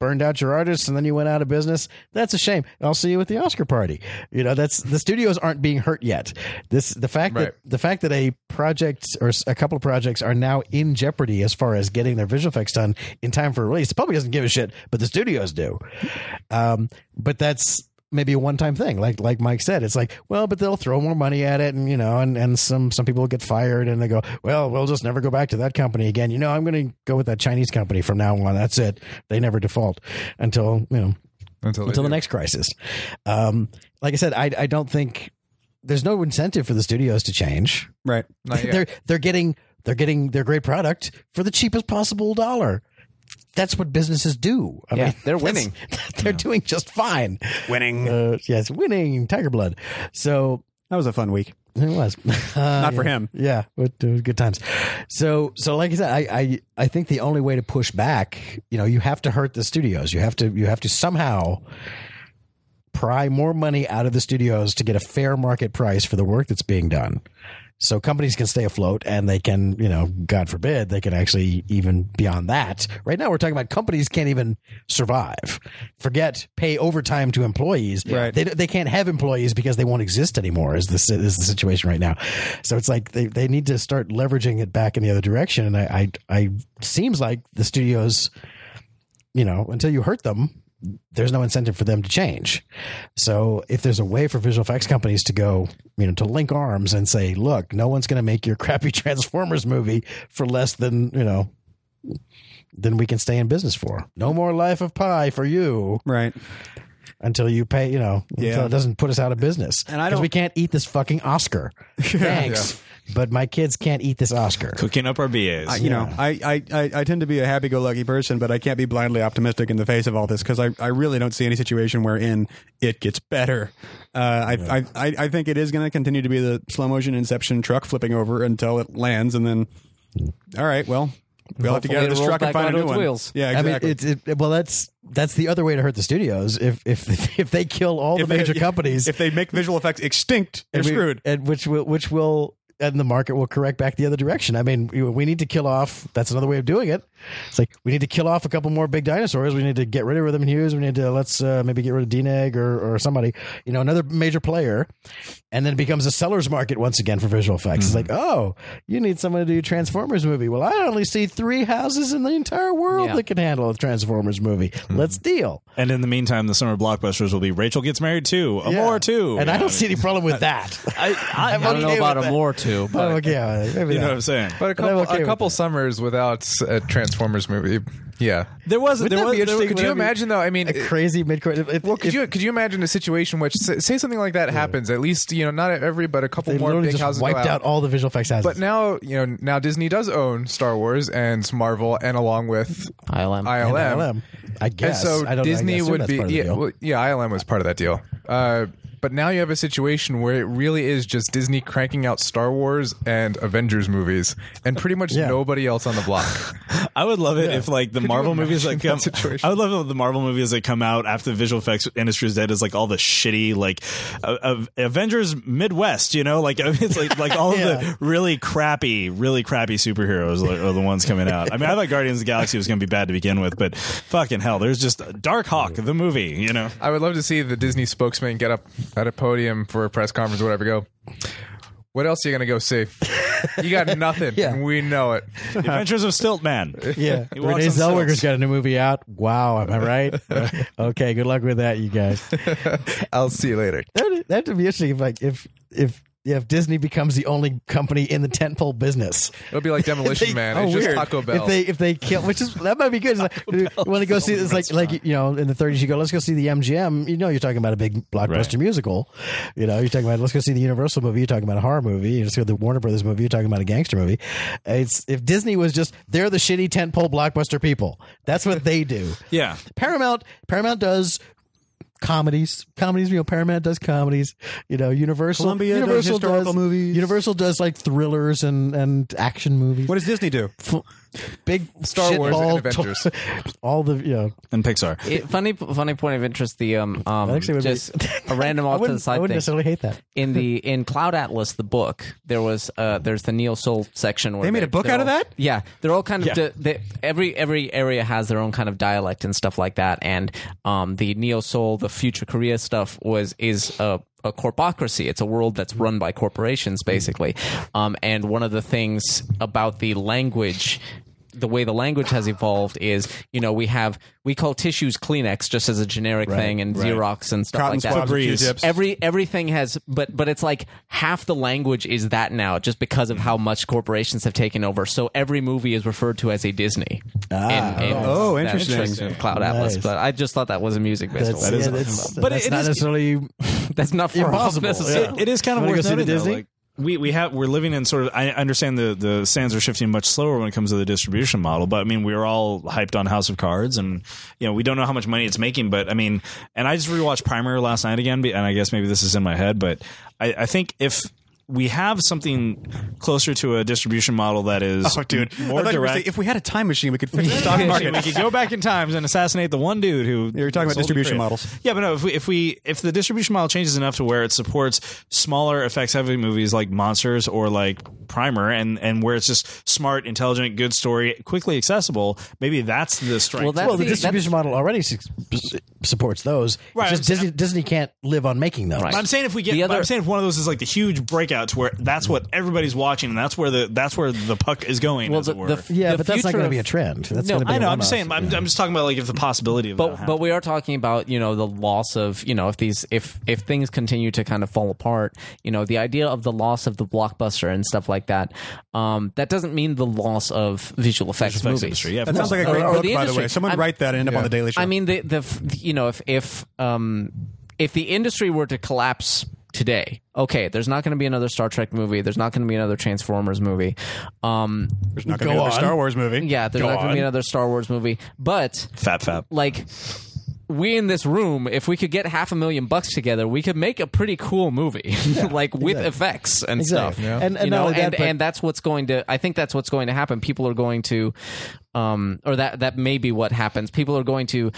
burned out your artists and then you went out of business. That's a shame. I'll see you at the Oscar party. You know, that's the studios aren't being hurt yet. This the fact right. that the fact that a project or a couple of projects are now in jeopardy as far as getting their visual effects done in time for release. The public doesn't give a shit, but the studios do. Um, but that's maybe a one-time thing. Like, like Mike said, it's like, well, but they'll throw more money at it. And, you know, and, and some, some people get fired and they go, well, we'll just never go back to that company again. You know, I'm going to go with that Chinese company from now on. That's it. They never default until, you know, until, until the next crisis. Um, like I said, I, I don't think there's no incentive for the studios to change. Right. they're, they're getting, they're getting their great product for the cheapest possible dollar. That's what businesses do. I yeah, mean, they're winning. They're yeah. doing just fine. Winning. Uh, yes, winning. Tiger blood. So that was a fun week. It was. Uh, Not for yeah, him. Yeah, it, it was good times. So, so like I said, I, I, I think the only way to push back, you know, you have to hurt the studios. You have to, you have to somehow pry more money out of the studios to get a fair market price for the work that's being done. So companies can stay afloat and they can, you know, God forbid, they can actually even beyond that. Right now we're talking about companies can't even survive. Forget pay overtime to employees. Right. They they can't have employees because they won't exist anymore is the, is the situation right now. So it's like they, they need to start leveraging it back in the other direction. And I, I, I seems like the studios, you know, until you hurt them, there's no incentive for them to change. So if there's a way for visual effects companies to go, you know, to link arms and say, look, no one's going to make your crappy Transformers movie for less than, you know, than we can stay in business for. No more Life of Pi for you. Right. Until you pay, you know, yeah. until it doesn't put us out of business. And I don't, 'cause we can't eat this fucking Oscar. Thanks. Yeah. But my kids can't eat this Oscar. Cooking up our B As. I, you yeah. know, I, I, I tend to be a happy-go-lucky person, but I can't be blindly optimistic in the face of all this because I, I really don't see any situation wherein it gets better. Uh, I, yeah. I, I I think it is going to continue to be the slow-motion Inception truck flipping over until it lands, and then, all right, well, we'll have to get out of this truck and find a new one. Wheels. Yeah, exactly. I mean, it, it, well, that's that's the other way to hurt the studios. If if if they kill all if the major they, companies, if they make visual effects extinct, they're we, screwed. And which will which will. And the market will correct back the other direction. I mean, we need to kill off. That's another way of doing it. It's like we need to kill off a couple more big dinosaurs. We need to get rid of Rhythm and Hues. We need to let's uh, maybe get rid of D N E G or, or somebody, you know, another major player. And then it becomes a seller's market once again for visual effects. Mm-hmm. It's like, oh, you need someone to do a Transformers movie. Well, I only see three houses in the entire world yeah. that can handle a Transformers movie. Mm-hmm. Let's deal. And in the meantime, the summer blockbusters will be Rachel Gets Married Too, Amor yeah. Too. And yeah. I don't see any problem with that. I, I, I, I don't know about Amor Too. Too, but oh, okay, maybe you not. Know what I'm saying. But a couple, but a couple summers without a Transformers movie, yeah. There was. Wouldn't there was. Be interesting? There, could you imagine though? I mean, a crazy mid-court. Well, could if, you could you imagine a situation which say something like that yeah. happens? At least you know not every, but a couple more big just houses wiped out. out all the visual effects houses. But now you know now Disney does own Star Wars and Marvel, and along with I L M, I L M, I L M. I guess. And so I don't, Disney I guess would be yeah, well, yeah. I L M was part of that deal. Uh, But now you have a situation where it really is just Disney cranking out Star Wars and Avengers movies and pretty much yeah. nobody else on the block. I would love it yeah. if like the Could Marvel movies that come that I would love it if the Marvel movies that come out after the visual effects industry is dead is like all the shitty like uh, uh, Avengers Midwest, you know, like I mean, it's like like all yeah. of the really crappy, really crappy superheroes are, are the ones coming out. I mean, I thought Guardians of the Galaxy was going to be bad to begin with, but fucking hell, there's just Dark Hawk, the movie, you know. I would love to see the Disney spokesman get up at a podium for a press conference or whatever, go, what else are you going to go see? You got nothing. yeah. And we know it. The Adventures of Stiltman. Yeah. Renee Zellweger's got a new movie out. Wow. Am I right? Okay. Good luck with that, you guys. I'll see you later. That'd, that'd be interesting if, like, if, if, Yeah, if Disney becomes the only company in the tentpole business, it'll be like Demolition they, Man. Oh, it's weird. Just Taco Bell. If they if they kill, which is that might be good. Like, when they go see, it's like like you know, in the thirties, you go, let's go see the M G M. You know, you're talking about a big blockbuster right. musical. You know, you're talking about let's go see the Universal movie. You're talking about a horror movie. You just go to the Warner Brothers movie. You're talking about a gangster movie. It's if Disney was just they're the shitty tentpole blockbuster people. That's what they do. Yeah, Paramount Paramount does comedies. Comedies, you know, Paramount does comedies. You know, Universal. Columbia Universal does historical does, movies. Universal does like thrillers and, and action movies. What does Disney do? Big Star Wars and Avengers. All the, you know. And Pixar. It, funny funny point of interest, the, um, um just be, a random off to the side thing. I wouldn't necessarily hate that. In the, in Cloud Atlas, the book, there was, uh, there's the Neo Soul section where they made they, a book out all, of that? Yeah. They're all kind of, yeah. they, every, every area has their own kind of dialect and stuff like that. And, um, the Neo Soul, the future Korea stuff was, is, uh, a corpocracy. It's a world that's run by corporations, basically. Um, and one of the things about the language, the way the language has evolved is, you know, we have, we call tissues Kleenex just as a generic right, thing and right. Xerox and stuff Cotton like that. Every, everything has, but, but it's like half the language is that now just because of how much corporations have taken over. So every movie is referred to as a Disney. Ah, in, in oh, that interesting. Cloud Atlas, nice. But I just thought that was a music festival. That is, yeah, that's, but that's it, not it is, necessarily, that's not for impossible. All yeah. it, it is kind of worth noting, Disney. Though, like, We we have we're living in sort of I understand the, the sands are shifting much slower when it comes to the distribution model, but I mean we're all hyped on House of Cards, and you know we don't know how much money it's making, but I mean, and I just rewatched Primer last night again, and I guess maybe this is in my head, but I, I think if we have something closer to a distribution model that is oh, dude. more direct. Saying, if we had a time machine, we could fix the stock market. We could go back in time and assassinate the one dude who. You're talking about distribution models. Yeah, but no, if we, if we if the distribution model changes enough to where it supports smaller effects-heavy movies like Monsters or like Primer, and, and where it's just smart, intelligent, good story, quickly accessible, maybe that's the strength. Well, that's well the, the distribution model already su- supports those. Right, just Disney, Disney can't live on making those. Right. I'm saying if we get, other, I'm saying if one of those is like the huge breakout. To where that's what everybody's watching, and that's where the that's where the puck is going. Well, as the, it were. The, yeah, the but that's not going to be a trend. That's no, be I know. I'm just saying. I'm, yeah. I'm just talking about like if the possibility of. But that but we are talking about you know the loss of you know if these if if things continue to kind of fall apart, you know the idea of the loss of the blockbuster and stuff like that. Um, that doesn't mean the loss of visual effects visual movies. Effects yeah, that sounds like a great or, book, or the by the way. Someone I'm, write that and end yeah. up on the Daily Show. I mean the the you know if if um if the industry were to collapse today. Okay, there's not going to be another Star Trek movie. There's not going to be another Transformers movie. Um, there's not going to be another on. Star Wars movie. Yeah, there's go not going to be another Star Wars movie. But fap fap. Like we in this room, if we could get half a million bucks together, we could make a pretty cool movie, yeah, like with exactly. effects and exactly. stuff. Yeah. And, and you know, and, that, and that's what's going to. I think that's what's going to happen. People are going to. Um, or that that may be what happens. People are going to,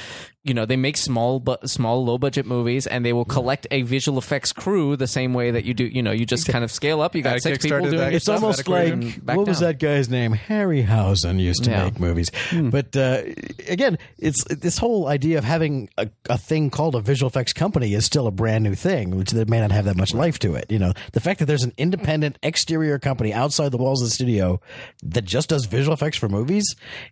you know, they make small but small low budget movies, and they will collect a visual effects crew the same way that you do. You know, you just kind of scale up. You got six people doing it. It's almost like what was that guy's name? Harryhausen used to yeah. make movies. Hmm. But uh, again, it's this whole idea of having a, a thing called a visual effects company is still a brand new thing, which they may not have that much life to it. You know, the fact that there's an independent exterior company outside the walls of the studio that just does visual effects for movies.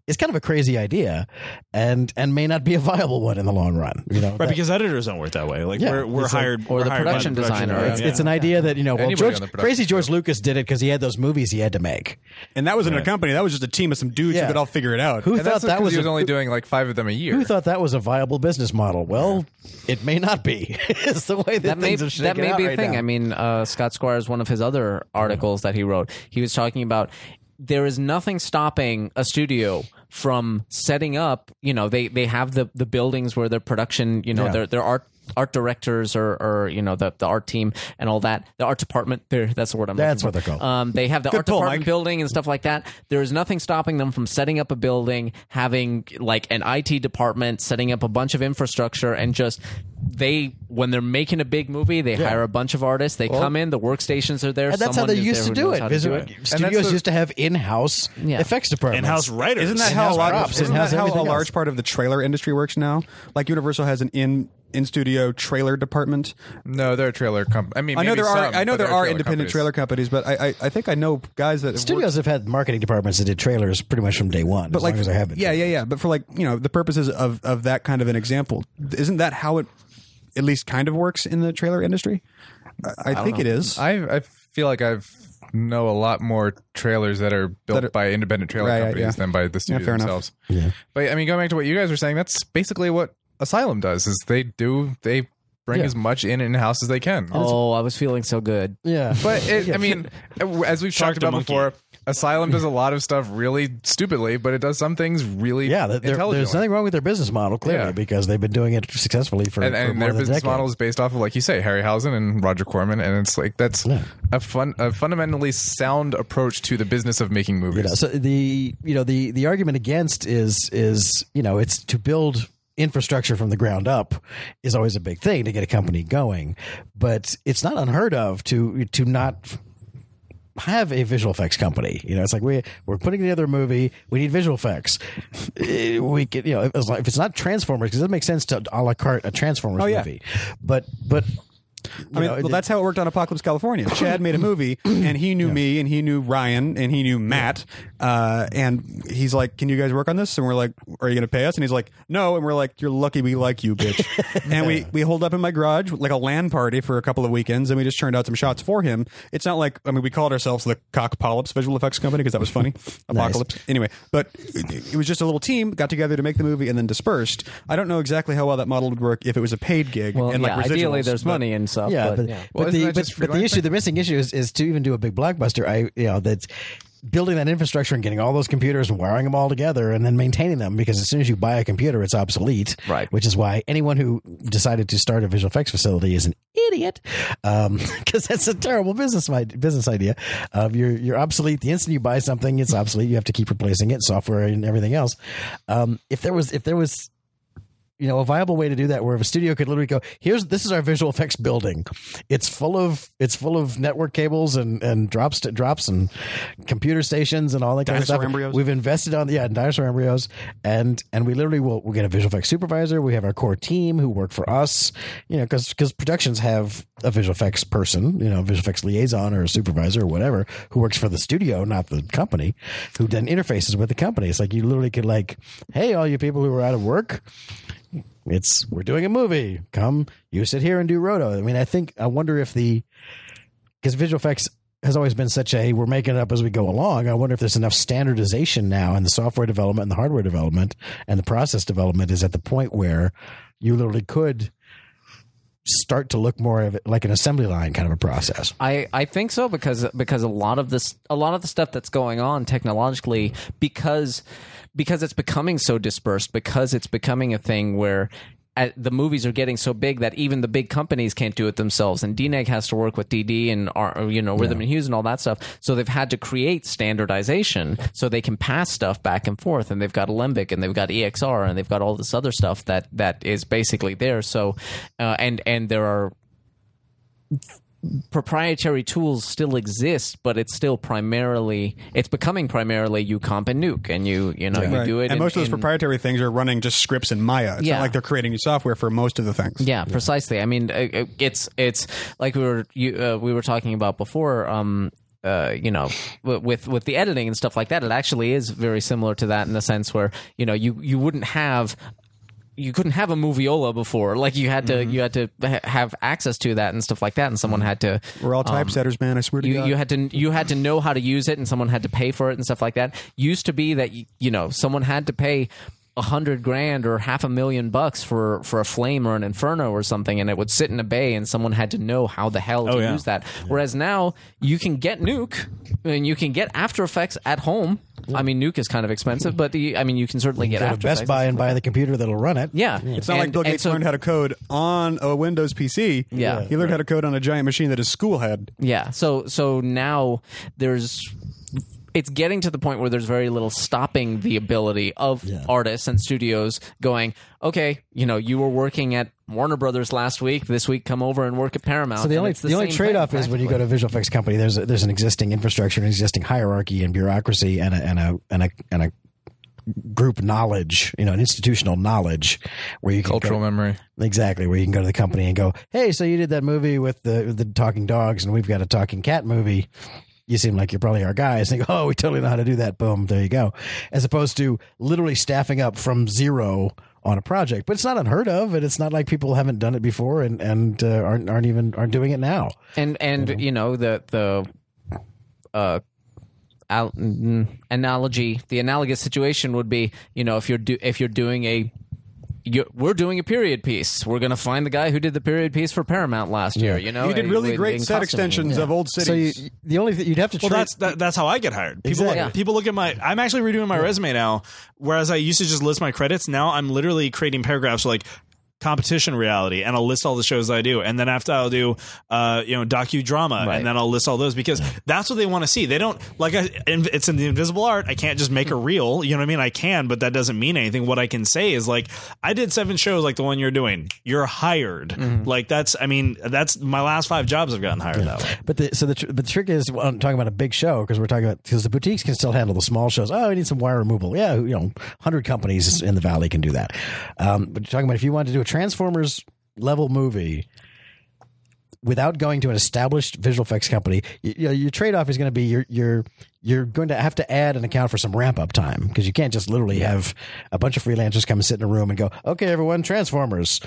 It's kind of a crazy idea, and and may not be a viable one in the long run. You know, right? That, because editors don't work that way. Like yeah, we're we're hired a, or we're the hired production designer. Production it's, yeah. it's an idea that you know. Well, George, crazy George show. Lucas did it because he had those movies he had to make, and that wasn't right. a company. That was just a team of some dudes yeah. who could all figure it out. Who and thought that was? He was a, only doing like five of them a year. Who thought that was a viable business model? Well, yeah. it may not be. It's the way that, that things may, are shaking out. That may out be right a thing. Now. I mean, uh, Scott Squires, one of his other articles that he wrote, he was talking about. There is nothing stopping a studio from setting up, you know, they, they have the, the buildings where their production, you know, yeah. their their art art directors or, or you know, the, the art team and all that. The art department, that's the word I'm that's looking for. That's what they're called. Um, they have the Good art pull, department Mike. building and stuff like that. There is nothing stopping them from setting up a building, having like an I T department, setting up a bunch of infrastructure and just... They when they're making a big movie, they yeah. hire a bunch of artists. They well, come in, the workstations are there. And that's how they used to do it. To do it. Studios the, used to have in-house yeah. effects departments, in-house writers. Isn't that in-house how a lot? Props, isn't that how a large else. part of the trailer industry works now? Like Universal has an in. in studio trailer department. No, they're a trailer company. I mean, I know there some, are. I know there are trailer independent companies. trailer companies, but I, I, I think I know guys that studios have, have had marketing departments that did trailers pretty much from day one. But as like, long as I have it. Yeah, yeah, yeah. But for like you know the purposes of, of that kind of an example, isn't that how it at least kind of works in the trailer industry? I, I, I think know. it is. I I feel like I've know a lot more trailers that are built that are, by independent trailer right, companies yeah. than by the studios yeah, themselves. Yeah. But I mean, going back to what you guys were saying, that's basically what Asylum does is they do they bring yeah. as much in in house as they can. Oh, I was feeling so good. Yeah, but it, yeah. I mean, as we've Shocked talked about before, Asylum does a lot of stuff really stupidly, but it does some things really yeah, intelligently. There's nothing wrong with their business model, clearly, yeah. because they've been doing it successfully for and, and for more their than business a decade. Model is based off of, like you say, Harryhausen and Roger Corman, and it's like that's yeah. a fun, a fundamentally sound approach to the business of making movies. You know, so the you know the the argument against is is you know it's to build infrastructure from the ground up is always a big thing to get a company going, but it's not unheard of to to not have a visual effects company. You know, it's like we we're putting together a movie. We need visual effects. We could, you know, as long, if it's not Transformers, because it doesn't make sense to a la carte a Transformers oh, yeah. movie. But but I mean, know, well, that's how it worked on Apocalypse California. Chad made a movie, and he knew yeah. me, and he knew Ryan, and he knew Matt, uh, and he's like, "Can you guys work on this?" And we're like, "Are you going to pay us?" And he's like, "No," and we're like, "You're lucky we like you, bitch." And we, we holed up in my garage like a LAN party for a couple of weekends, and we just turned out some shots for him. It's not like, I mean, we called ourselves the Cock Polyps Visual Effects Company because that was funny. Apocalypse. Nice. Anyway, but it, it was just a little team, got together to make the movie, and then dispersed. I don't know exactly how well that model would work if it was a paid gig. Well, and yeah, like ideally there's money in stuff, yeah, but, but, yeah. Well, but the, but, but the issue, the missing issue is, is to even do a big blockbuster. I, you know, that's building that infrastructure and getting all those computers and wiring them all together and then maintaining them, because as soon as you buy a computer, it's obsolete. Right. Which is why anyone who decided to start a visual effects facility is an idiot, because um, that's a terrible business business idea. Uh, you're you're obsolete the instant you buy something. It's obsolete. You have to keep replacing it, software and everything else. Um, if there was, if there was. You know, a viable way to do that, where if a studio could literally go, here's this is our visual effects building. It's full of it's full of network cables and and drops to, drops and computer stations and all that dinosaur kind of stuff. Embryos. We've invested on yeah dinosaur embryos, and and we literally will we'll get a visual effects supervisor. We have our core team who work for us. You know, because because productions have a visual effects person, you know, visual effects liaison or a supervisor or whatever, who works for the studio, not the company, who then interfaces with the company. It's like you literally could like, hey, all you people who are out of work. It's we're doing a movie. Come, you sit here and do roto. I mean, I think I wonder if the because visual effects has always been such a we're making it up as we go along. I wonder if there's enough standardization now in the software development and the hardware development and the process development is at the point where you literally could start to look more of it like an assembly line kind of a process. I, I think so because because a lot of this a lot of the stuff that's going on technologically because. Because it's becoming so dispersed, because it's becoming a thing where the movies are getting so big that even the big companies can't do it themselves. And D N E G has to work with D D and R, you know Rhythm yeah. and Hues and all that stuff. So they've had to create standardization so they can pass stuff back and forth. And they've got Alembic and they've got E X R and they've got all this other stuff that, that is basically there. So uh, and and there are proprietary tools still exist, but it's still primarily it's becoming primarily UComp and Nuke, and you you know yeah. you right. do it. And in, most of those in, proprietary things are running just scripts in Maya. It's yeah. not like they're creating new software for most of the things. Yeah, yeah. precisely. I mean, it's it's like we were you, uh, we were talking about before. Um, Uh, you know, with with the editing and stuff like that, it actually is very similar to that in the sense where you know you you wouldn't have. You couldn't have a moviola before, like you had to. Mm-hmm. You had to ha- have access to that and stuff like that, and someone had to. We're all typesetters, um, man. I swear to you, God. You had to. You had to know how to use it, and someone had to pay for it and stuff like that. Used to be that you know someone had to pay a hundred grand or half a million bucks for for a flame or an inferno or something, and it would sit in a bay, and someone had to know how the hell to oh, yeah. use that. Yeah. Whereas now you can get Nuke and you can get After Effects at home. I mean, Nuke is kind of expensive, but the, I mean, you can certainly you can get After Effects. Best Buy and buy the computer that'll run it. Yeah, yeah. It's not and, like Bill Gates so, learned how to code on a Windows P C. Yeah, he learned right. how to code on a giant machine that his school had. Yeah, so so now there's. It's getting to the point where there's very little stopping the ability of yeah. artists and studios going, okay, you know, you were working at Warner Brothers last week. This week, come over and work at Paramount. So the only the, the only trade off is when you go to a visual effects company. There's a, there's an existing infrastructure, an existing hierarchy and bureaucracy, and a and a and a and a group knowledge, you know, an institutional knowledge where you can cultural go, memory exactly where you can go to the company and go, hey, so you did that movie with the the talking dogs, and we've got a talking cat movie. You seem like you're probably our guys. And they go, oh, we totally know how to do that. Boom, there you go. As opposed to literally staffing up from zero on a project. But it's not unheard of, and it's not like people haven't done it before and and uh, aren't aren't even aren't doing it now. And and you know, you know the the uh, al- analogy, the analogous situation would be, you know, if you're do- if you're doing a you, we're doing a period piece. We're going to find the guy who did the period piece for Paramount last year. You know, you did really great set extensions yeah. of old cities. So you, the only thing you'd have to well, that's that, that's how I get hired. People exactly. look, yeah. people look at my. I'm actually redoing my yeah. resume now, whereas I used to just list my credits. Now I'm literally creating paragraphs like. Competition reality, and I'll list all the shows I do, and then after I'll do uh you know docudrama, right. and then I'll list all those, because that's what they want to see. They don't like I, it's in the invisible art. I can't just make a reel, you know what I mean? I can, but that doesn't mean anything. What I can say is like I did seven shows like the one you're doing. You're hired. Mm-hmm. Like that's I mean that's my last five jobs I've gotten hired yeah. that way. But the so the tr- but the trick is well, I'm talking about a big show because we're talking about because the boutiques can still handle the small shows. Oh, we need some wire removal. Yeah, you know, one hundred companies in the valley can do that. Um, but you're talking about if you want to do a Transformers level movie without going to an established visual effects company, you, you know, your trade-off is going to be you're, you're, you're going to have to add and account for some ramp-up time, because you can't just literally have a bunch of freelancers come and sit in a room and go, okay, everyone, Transformers,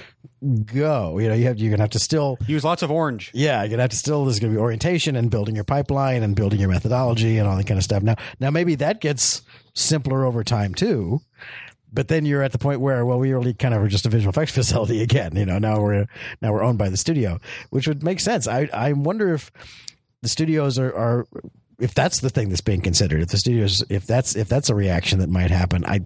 go. You know, you have, you're going to have to still... Use lots of orange. Yeah, you're going to have to still... There's going to be orientation and building your pipeline and building your methodology and all that kind of stuff. Now, now maybe that gets simpler over time, too. But then you're at the point where, well, we really kind of are just a visual effects facility again. You know, now we're now we're owned by the studio, which would make sense. I, I wonder if the studios are, are if that's the thing that's being considered. If the studios, if that's if that's a reaction that might happen, I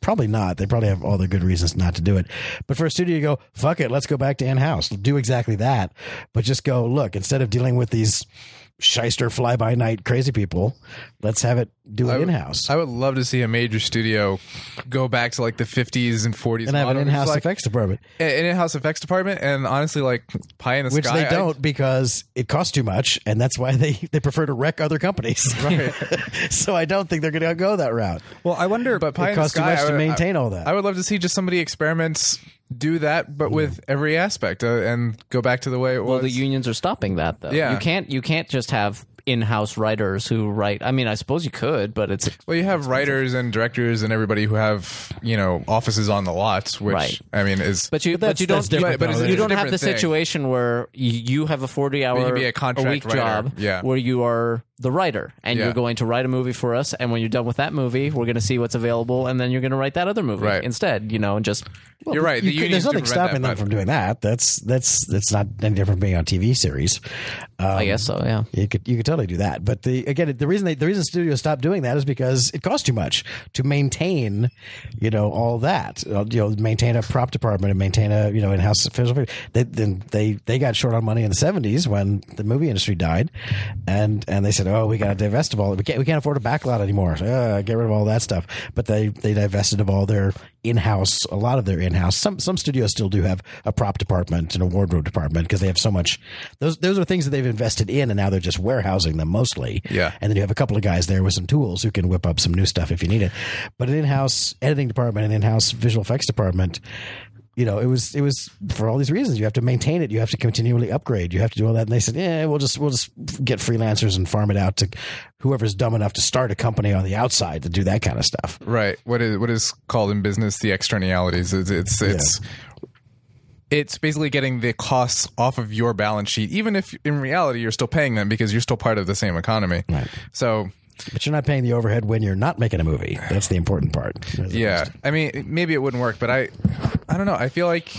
probably not. They probably have all the good reasons not to do it. But for a studio, you go, fuck it, let's go back to in-house. Do exactly that, but just go look instead of dealing with these shyster fly-by-night crazy people, let's have it do it I would, in-house. I would love to see a major studio go back to like the fifties and forties and have an in-house like, effects department an in-house effects department and honestly like pie in the which sky which they don't I, because it costs too much, and that's why they, they prefer to wreck other companies, right? So I don't think they're going to go that route. Well, I wonder, but pie it in costs the sky, too much would, to maintain I, all that. I would love to see just somebody experiments do that, but yeah. with every aspect, uh, and go back to the way it was. Well, the unions are stopping that, though. Yeah. You can't you can't just have in-house writers who write. I mean, I suppose you could, but it's well, you have expensive. Writers and directors and everybody who have you know offices on the lots, which right. I mean is. But you, but you don't. But, but you don't have the thing. Situation where you have a forty-hour a, a week writer. Job yeah. where you are the writer and yeah. you're going to write a movie for us, and when you're done with that movie, we're going to see what's available, and then you're going to write that other movie right. instead. You know, and just well, you're right. The you could, there's nothing stopping them from doing that. That's that's that's not any different from being on T V series. Um, I guess so. Yeah, you could you could. Totally do that, but the again the reason they, the reason studios stop doing that is because it costs too much to maintain, you know, all that. You know, maintain a prop department and maintain a you know in-house official. They, then they they got short on money in the seventies when the movie industry died, and and they said, oh, we got to divest of all we can't we can't afford a backlot anymore. So, uh, get rid of all that stuff. But they they divested of all their in-house, a lot of their in-house. Some some studios still do have a prop department and a wardrobe department because they have so much. Those those are things that they've invested in, and now they're just warehouse. Them mostly, yeah, and then you have a couple of guys there with some tools who can whip up some new stuff if you need it. But an in-house editing department, an in-house visual effects department, you know, it was it was for all these reasons. You have to maintain it, you have to continually upgrade, you have to do all that. And they said, yeah, we'll just we'll just get freelancers and farm it out to whoever's dumb enough to start a company on the outside to do that kind of stuff. Right. What is what is called in business the externalities. It's it's. it's yeah. It's basically getting the costs off of your balance sheet, even if in reality you're still paying them because you're still part of the same economy. Right. So, but you're not paying the overhead when you're not making a movie. That's the important part. Yeah. I mean, maybe it wouldn't work, but I I don't know. I feel like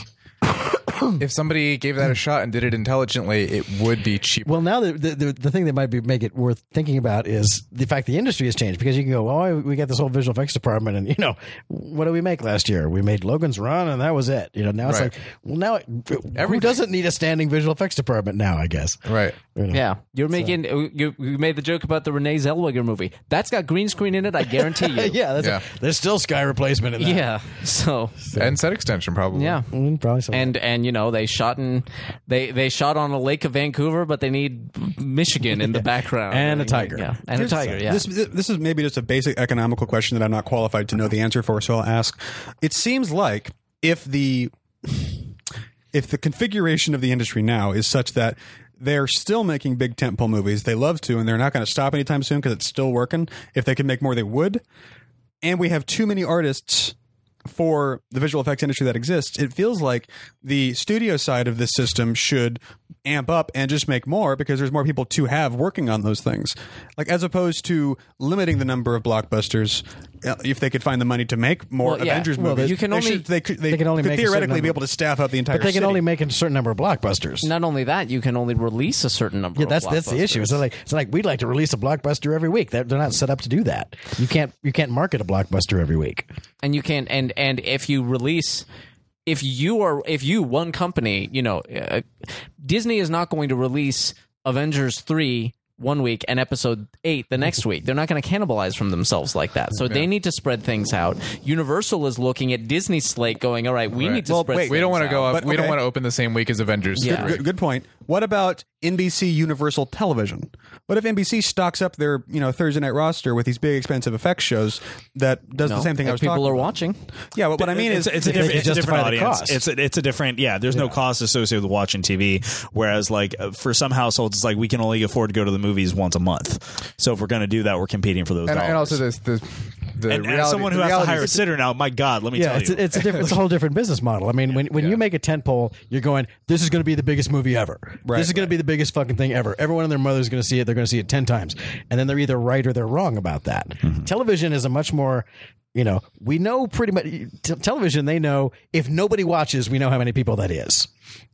if somebody gave that a shot and did it intelligently, it would be cheaper. Well, now the the, the thing that might be make it worth thinking about is the fact the industry has changed, because you can go, oh, we got this whole visual effects department, and you know, what did we make last year? We made Logan's Run, and that was it. You know, now it's right. like, well, now it, everyone doesn't need a standing visual effects department now, I guess. Right. You know? Yeah, you're making so. you, you made the joke about the Renee Zellweger movie. That's got green screen in it, I guarantee you. yeah, that's yeah. A, there's still sky replacement in that. Yeah, so, so and set extension probably. Yeah, mm, probably. So and and. You know, they shot in they, they shot on a lake of Vancouver, but they need Michigan in the background and a tiger, yeah, and Here's a tiger. Yeah, this this is maybe just a basic economical question that I'm not qualified to know the answer for, so I'll ask. It seems like if the if the configuration of the industry now is such that they're still making big tentpole movies, they love to, and they're not going to stop anytime soon because it's still working. If they could make more, they would. And we have too many artists for the visual effects industry that exists. It feels like the studio side of this system should amp up and just make more, because there's more people to have working on those things, like as opposed to limiting the number of blockbusters if they could find the money to make more well, yeah. Avengers well, movies, you can only, they, should, they could, they they can only could make theoretically be able to staff out the entire city. But they can city. only make a certain number of blockbusters. Not only that, you can only release a certain number yeah, of that's, blockbusters. That's the issue. It's like, it's like we'd like to release a blockbuster every week. They're, they're not set up to do that. You can't you can't market a blockbuster every week. And you can't and, and if you release... If you are, if you, one company, you know, uh, Disney is not going to release Avengers three one week and episode eight the next week. They're not going to cannibalize from themselves like that. So yeah. they need to spread things out. Universal is looking at Disney's slate going, all right, we right. need to well, spread wait, things out. We don't want to go up. But, we okay. don't want to open the same week as Avengers. Yeah. Good, good point. What about N B C Universal Television? What if N B C stocks up their, you know, Thursday night roster with these big expensive effects shows that does no, the same thing I was talking about? People are watching. Yeah, but what I mean it's, is it's, it's, a, diff- it's a different audience. It's a, it's a different, yeah, there's yeah. no cost associated with watching T V, whereas like for some households, it's like we can only afford to go to the movies once a month. So if we're going to do that, we're competing for those and, dollars. And also this... this The and reality, as someone who has to hire a sitter now, my God, let me yeah, tell it's, you. It's a, diff- it's a whole different business model. I mean, yeah, when, when yeah. you make a tentpole, you're going, this is going to be the biggest movie ever. Right, this is right. going to be the biggest fucking thing ever. Everyone and their mother is going to see it. They're going to see it ten times. And then they're either right or they're wrong about that. Mm-hmm. Television is a much more... You know, we know pretty much t- television. They know if nobody watches, we know how many people that is.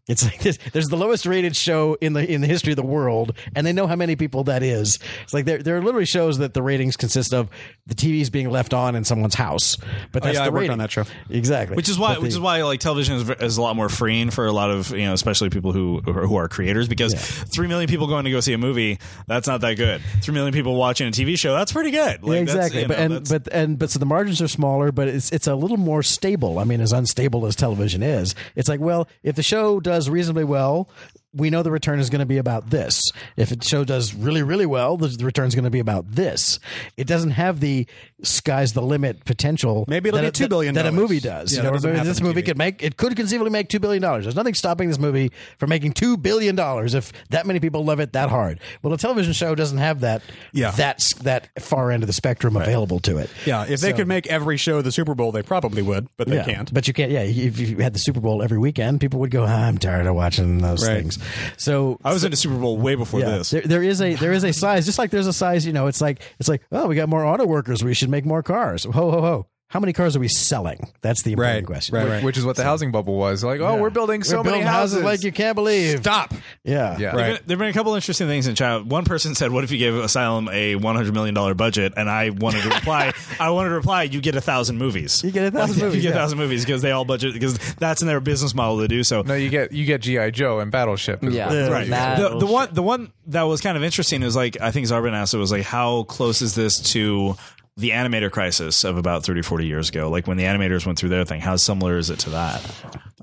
It's like this. There's the lowest rated show in the in the history of the world, and they know how many people that is. It's like there there are literally shows that the ratings consist of the T Vs being left on in someone's house. But that's oh, yeah, the I rating worked on that show exactly, which is why the, which is why like television is, is a lot more freeing for a lot of you know, especially people who who are creators because yeah. three million people going to go see a movie that's not that good. Three million people watching a T V show that's pretty good. Like, yeah, exactly, that's, you know, but, and, but and but so the margin. Are smaller, but it's it's a little more stable. I mean, as unstable as television is, it's like, well, if the show does reasonably well, we know the return is going to be about this. If the show does really, really well, the return is going to be about this. It doesn't have the sky's the limit potential. Maybe it'll be two billion that, that a movie does. Yeah, you know, this movie T V. could make it could conceivably make two billion dollars. There's nothing stopping this movie from making two billion dollars if that many people love it that hard. Well, a television show doesn't have that. Yeah. that's that far end of the spectrum right. available to it. Yeah, if so, they could make every show the Super Bowl, they probably would, but they yeah, can't. But you can't. Yeah, if you had the Super Bowl every weekend, people would go, ah, I'm tired of watching those right. things. So I was so, into Super Bowl way before yeah, this. There, there is a there is a size, just like there's a size. You know, it's like it's like oh, we got more auto workers. We should make more cars. Ho ho ho. How many cars are we selling? That's the important right, question, right, right. which is what the so, housing bubble was. Like, oh, yeah. we're building so we're building many houses. houses like you can't believe. Stop. Yeah. yeah. Right. There have been a couple interesting things in China. One person said, what if you gave Asylum a one hundred million dollars budget? And I wanted to reply, I wanted to reply, you get a thousand movies. You get a thousand like, movies. You get yeah. a thousand movies because they all budget, because that's in their business model to do so. No, you get you get G I. Joe and Battleship. Yeah. yeah. Right. Battleship. The, the, one, the one that was kind of interesting is like, I think Zarbin asked, it was like, how close is this to... the animator crisis of about thirty, forty years ago, like when the animators went through their thing, how similar is it to that?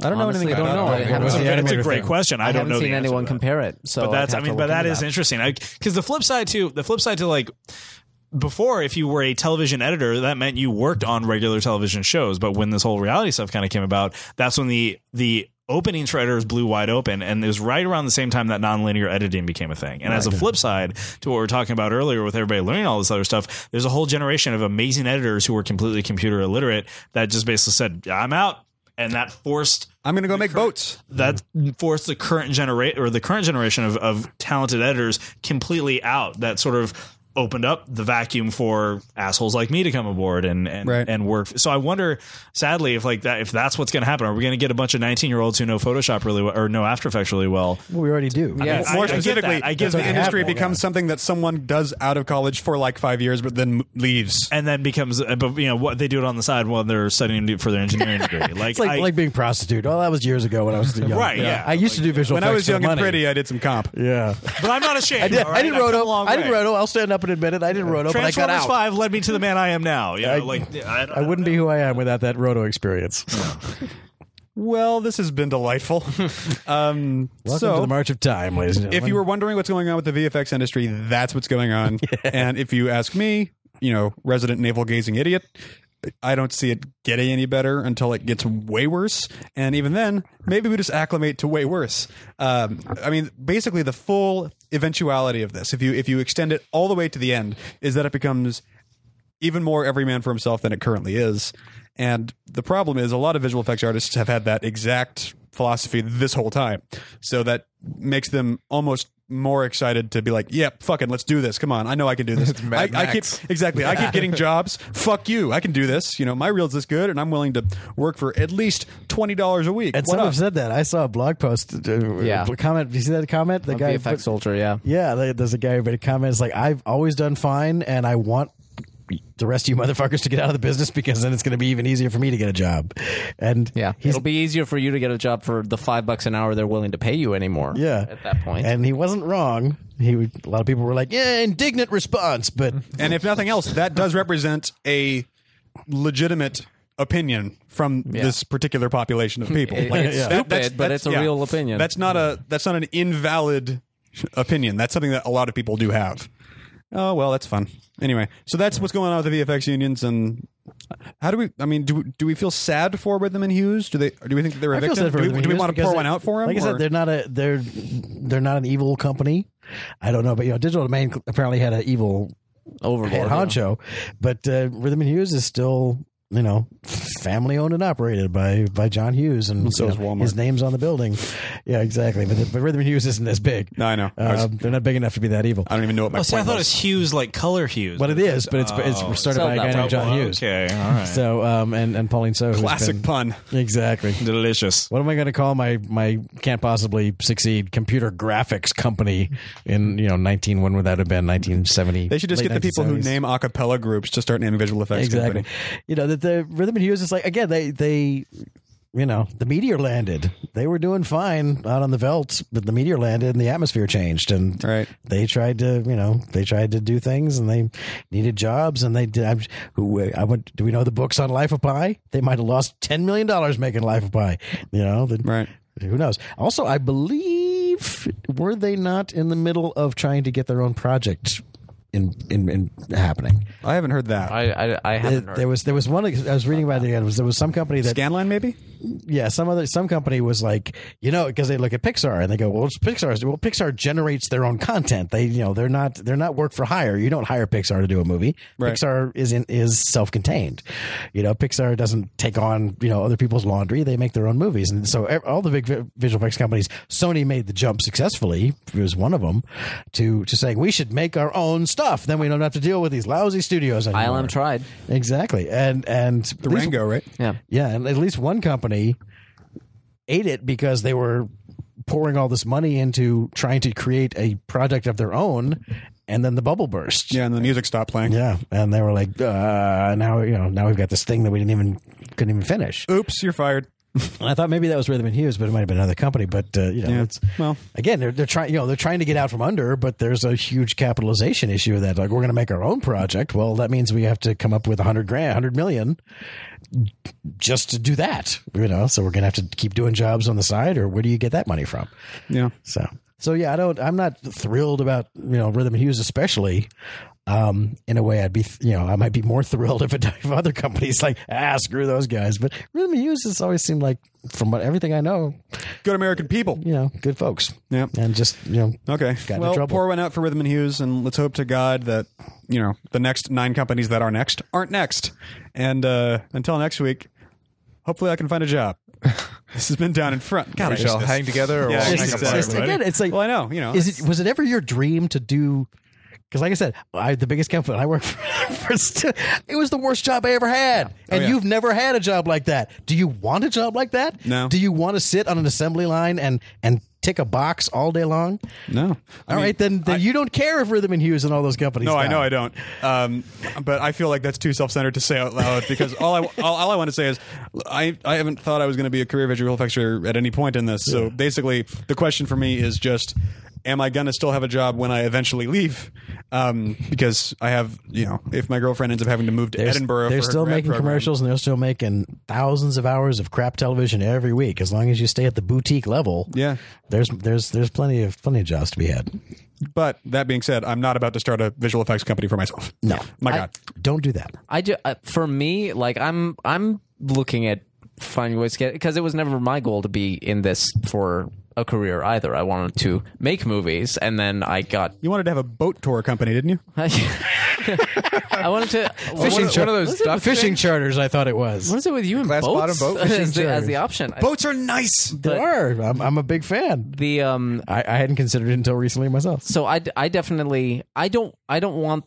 I don't Honestly, know anything. I don't know. I haven't seen it's a great thing. question. I, I don't know. Seen anyone compare it. So, but that's. I mean, but that is that. interesting. Because the flip side to the flip side to like. Before, if you were a television editor, that meant you worked on regular television shows. But when this whole reality stuff kind of came about, that's when the the openings for editors blew wide open. And it was right around the same time that nonlinear editing became a thing. And right. as a flip side to what we were talking about earlier with everybody learning all this other stuff, there's a whole generation of amazing editors who were completely computer illiterate that just basically said, I'm out. And that forced... I'm going to go make current, boats. That forced the current generation or the current generation of, of talented editors completely out. That sort of... opened up the vacuum for assholes like me to come aboard and and, right. and work. So I wonder, sadly, if like that, if that's what's going to happen, are we going to get a bunch of nineteen year olds who know Photoshop really well or know After Effects really well? Well, we already do. Yeah. I mean, more specifically, I guess the industry happened, becomes yeah. something that someone does out of college for like five years, but then leaves and then becomes, but you know what they do it on the side while they're studying for their engineering degree. Like it's like, I, like being prostitute. Well, that was years ago when I was young. Right. Yeah. yeah. I used like, to do visual. When effects I was young and money. pretty, I did some comp. Yeah. But I'm not ashamed. I did. Right? I did roto. I did roto. I'll stand up. Admit it, I didn't roto, but I got out. Transformers five led me to the man I am now. You know, I, like, I, I, I wouldn't I be who I am without that roto experience. No. Well, this has been delightful. Um, Welcome so, to the March of Time, ladies and gentlemen. If you were wondering what's going on with the V F X industry, that's what's going on. yeah. And if you ask me, you know, resident navel-gazing idiot, I don't see it getting any better until it gets way worse. And even then, maybe we just acclimate to way worse. Um, I mean, basically the full eventuality of this, if you if you extend it all the way to the end, is that it becomes even more every man for himself than it currently is. And the problem is a lot of visual effects artists have had that exact philosophy this whole time. So that makes them almost more excited to be like, yeah, fucking, let's do this. Come on. I know I can do this. It's Mad I, I keep Exactly. Yeah. I keep getting jobs. Fuck you. I can do this. You know, my reel's this good, and I'm willing to work for at least twenty dollars a week. And someone said that. I saw a blog post. Uh, yeah. Comment. Did you see that comment? The guy, V F X Soldier, yeah. Yeah. There's a guy, but a comment is like, I've always done fine, and I want the rest of you motherfuckers to get out of the business, because then it's going to be even easier for me to get a job. And yeah, it'll be easier for you to get a job for the five bucks an hour they're willing to pay you anymore. Yeah, at that point. And he wasn't wrong. He would, a lot of people were like, yeah, indignant response, but and if nothing else, that does represent a legitimate opinion from yeah. this particular population of people. It, like, it's yeah. stupid, that, that's, but that's, it's a yeah. real opinion. That's not yeah. a that's not an invalid opinion. That's something that a lot of people do have. Oh, well, that's fun. Anyway, so that's what's going on with the V F X unions, and how do we? I mean, do do we feel sad for Rhythm and Hues? Do they? Or do we think they're a victim? Do we, do we want to pour one out for them? Like I said, they're not a they're they're not an evil company. I don't know, but you know, Digital Domain apparently had an evil overlord honcho, yeah. but uh, Rhythm and Hues is still, you know, family owned and operated by by John Hughes, and so you know, Walmart. His name's on the building. Yeah, exactly. But, but Rhythm and Hues isn't as big. No, I know. I was, um, they're not big enough to be that evil. I don't even know what my oh, point so I thought was. It was Hughes, like color Hughes. But it is. But it's oh, it's started by a guy named John Hughes. Okay, all right. So um and and Pauline So. Classic been, pun. Exactly. Delicious. What am I going to call my my can't possibly succeed computer graphics company in you know nineteen when would that have been nineteen seventy? They should just get the people who name a cappella groups to start an individual effects exactly. company. You know. The Rhythm and Hues is like, again, they, they, you know, the meteor landed. They were doing fine out on the veldt, but the meteor landed and the atmosphere changed. And right. they tried to, you know, they tried to do things and they needed jobs. And they did. I, who, I went, do we know the books on Life of Pi? They might have lost ten million dollars making Life of Pi. You know, the, right. who knows? Also, I believe, were they not in the middle of trying to get their own project In, in in happening? I haven't heard that. I I, I haven't. There, heard there was there was one I was reading about. It again, was there was some company that Scanline maybe? Yeah, some other some company was like, you know, because they look at Pixar and they go, well, Pixar well Pixar generates their own content. They you know they're not they're not work for hire. You don't hire Pixar to do a movie. Right. Pixar is in, is self contained. You know, Pixar doesn't take on you know other people's laundry. They make their own movies, and so all the big visual effects companies, Sony made the jump successfully. It was one of them to to saying we should make our own stuff. Then we don't have to deal with these lousy studios anymore. I L M tried. Exactly. And and the Rango, right? Yeah. Yeah, and at least one company ate it because they were pouring all this money into trying to create a project of their own, and then the bubble burst. Yeah, and the music stopped playing. Yeah, and they were like, uh, now you know, now we've got this thing that we didn't even couldn't even finish. Oops, you're fired. And I thought maybe that was Rhythm and Hues, but it might have been another company. But uh, you know, yeah. it's, well, again, they're they're trying, you know, they're trying to get out from under, but there's a huge capitalization issue that like we're going to make our own project. Well, that means we have to come up with a hundred grand, a hundred million, just to do that. You know, so we're going to have to keep doing jobs on the side, or where do you get that money from? Yeah. So so yeah, I don't. I'm not thrilled about you know Rhythm and Hues especially. Um, in a way, I'd be, you know, I might be more thrilled if, it, if other companies like, ah, screw those guys. But Rhythm and Hues has always seemed like, from what, everything I know, good American people, you know, good folks. Yeah, and just you know, okay. Got well, into trouble. Pour one out for Rhythm and Hues, and let's hope to God that you know the next nine companies that are next aren't next. And uh, until next week, hopefully, I can find a job. This has been Down in Front. God, we shall hang together. Or yeah, we'll hang exactly. Again, it's like, well, I know, you know, is it was it ever your dream to do? Because like I said, I, the biggest company I work for, for, it was the worst job I ever had. Yeah. Oh, and yeah. You've never had a job like that. Do you want a job like that? No. Do you want to sit on an assembly line and, and tick a box all day long? No. I all mean, right, then, then I, you don't care if Rhythm and Hues and all those companies. No, die. I know I don't. Um, but I feel like that's too self-centered to say out loud because all I all, all I want to say is I, I haven't thought I was going to be a career visual effects writer at any point in this. Yeah. So basically, the question for me is just, am I going to still have a job when I eventually leave? Um, because I have, you know, if my girlfriend ends up having to move to they're, Edinburgh, they're for her still making program, commercials and they're still making thousands of hours of crap television every week. As long as you stay at the boutique level, yeah, there's there's there's plenty of plenty of jobs to be had. But that being said, I'm not about to start a visual effects company for myself. No, my I, God, don't do that. I do, uh, for me, like I'm I'm looking at finding ways to get, because it was never my goal to be in this for a career either. I wanted to make movies, and then I got... You wanted to have a boat tour company, didn't you? I wanted to... Fishing one, char- one of those stuff, fishing things? Charters, I thought it was. What is it with you and boats? Bottom boat as, the, as the option. Boats are nice! The, they are. I'm, I'm a big fan. The um, I, I hadn't considered it until recently myself. So I, I definitely... I don't, I don't want...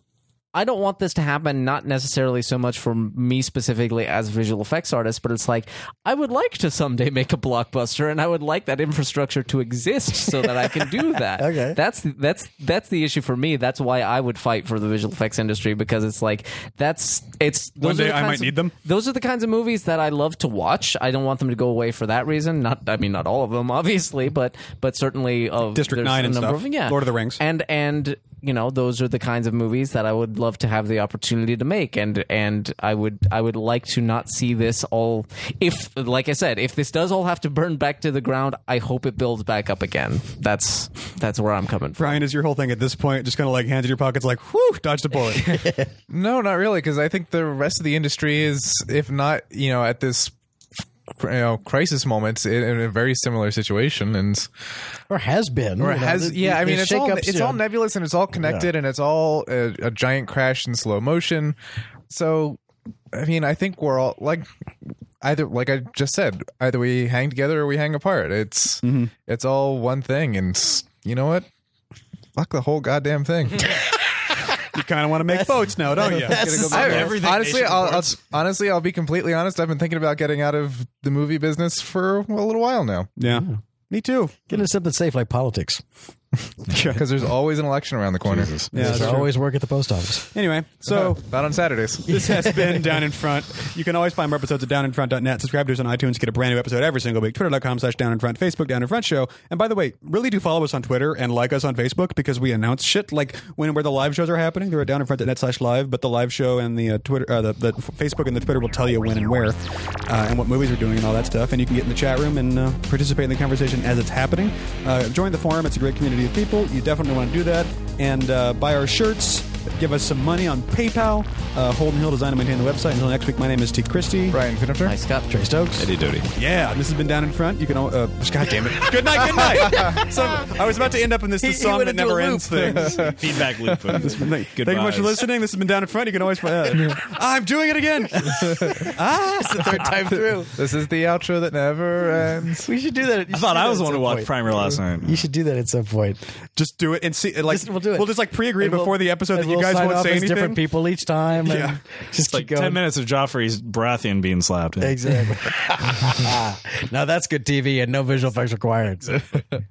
I don't want this to happen, not necessarily so much for me specifically as a visual effects artist, but it's like, I would like to someday make a blockbuster, and I would like that infrastructure to exist so that I can do that. Okay. That's that's that's the issue for me. That's why I would fight for the visual effects industry, because it's like, that's, it's... One day I might need them. Those are the kinds of movies that I love to watch. I don't want them to go away for that reason. Not, I mean, not all of them, obviously, but but certainly... of District nine and stuff. Of, yeah. Lord of the Rings. And and... You know, those are the kinds of movies that I would love to have the opportunity to make, and and I would I would like to not see this all. If, like I said, if this does all have to burn back to the ground, I hope it builds back up again. That's that's where I'm coming from. Brian, is your whole thing at this point just kind of like hands in your pockets, like, whew, dodged a bullet? No, not really, because I think the rest of the industry is, if not, you know, at this, you know, crisis moments in a very similar situation, and or has been, or you know, has, yeah. I mean, it's all it's soon. all nebulous, and it's all connected, yeah. And it's all a, a giant crash in slow motion. So, I mean, I think we're all like either, like I just said, either we hang together or we hang apart. It's mm-hmm. it's all one thing, and you know what? Fuck the whole goddamn thing. You kind of want to make that's, boats now, don't you? Go I, honestly, I'll, I'll, honestly, I'll be completely honest. I've been thinking about getting out of the movie business for a little while now. Yeah. yeah. Me too. Get into something safe like politics. Because there's always an election around the corner. Jesus. Yeah, there's always work at the post office. Anyway, so... Not on Saturdays. This has been Down In Front. You can always find more episodes at down in front dot net. Subscribe to us on iTunes to get a brand new episode every single week. Twitter dot com slash Down In Front. Facebook, Down In Front Show. And by the way, really do follow us on Twitter and like us on Facebook, because we announce shit like when and where the live shows are happening. They're at down in front dot net slash live, but the live show and the uh, Twitter, uh, the, the Facebook and the Twitter will tell you when and where uh, and what movies are doing and all that stuff. And you can get in the chat room and uh, participate in the conversation as it's happening. Uh, join the forum. It's a great community of people. You definitely want to do that, and uh, buy our shirts, give us some money on PayPal. uh, Holden Hill design and maintain the website. Until next week, my name is T. Christie. Brian Finifter. Hi, Scott. Trey Stokes. Eddie Doty. Yeah, this has been Down In Front. You can all uh, God damn it. Good night, good night. So I was about to end up in this, this he, song he that never ends thing. Feedback loop. This been, thank you much for listening. This has been Down In Front. You can always find uh, I'm doing it again. Ah, it's the third time through. This is the outro that never ends. We should do that. You I thought I was the one who watched Primer last night. You should do that at some point. Just do it and see. Like just, we'll do it. We'll just like pre-agree and before we'll, the episode that you we'll guys won't say anything. Different people each time. And yeah, just like ten minutes of Joffrey's Baratheon being slapped. Yeah. Exactly. Now that's good T V and no visual effects required.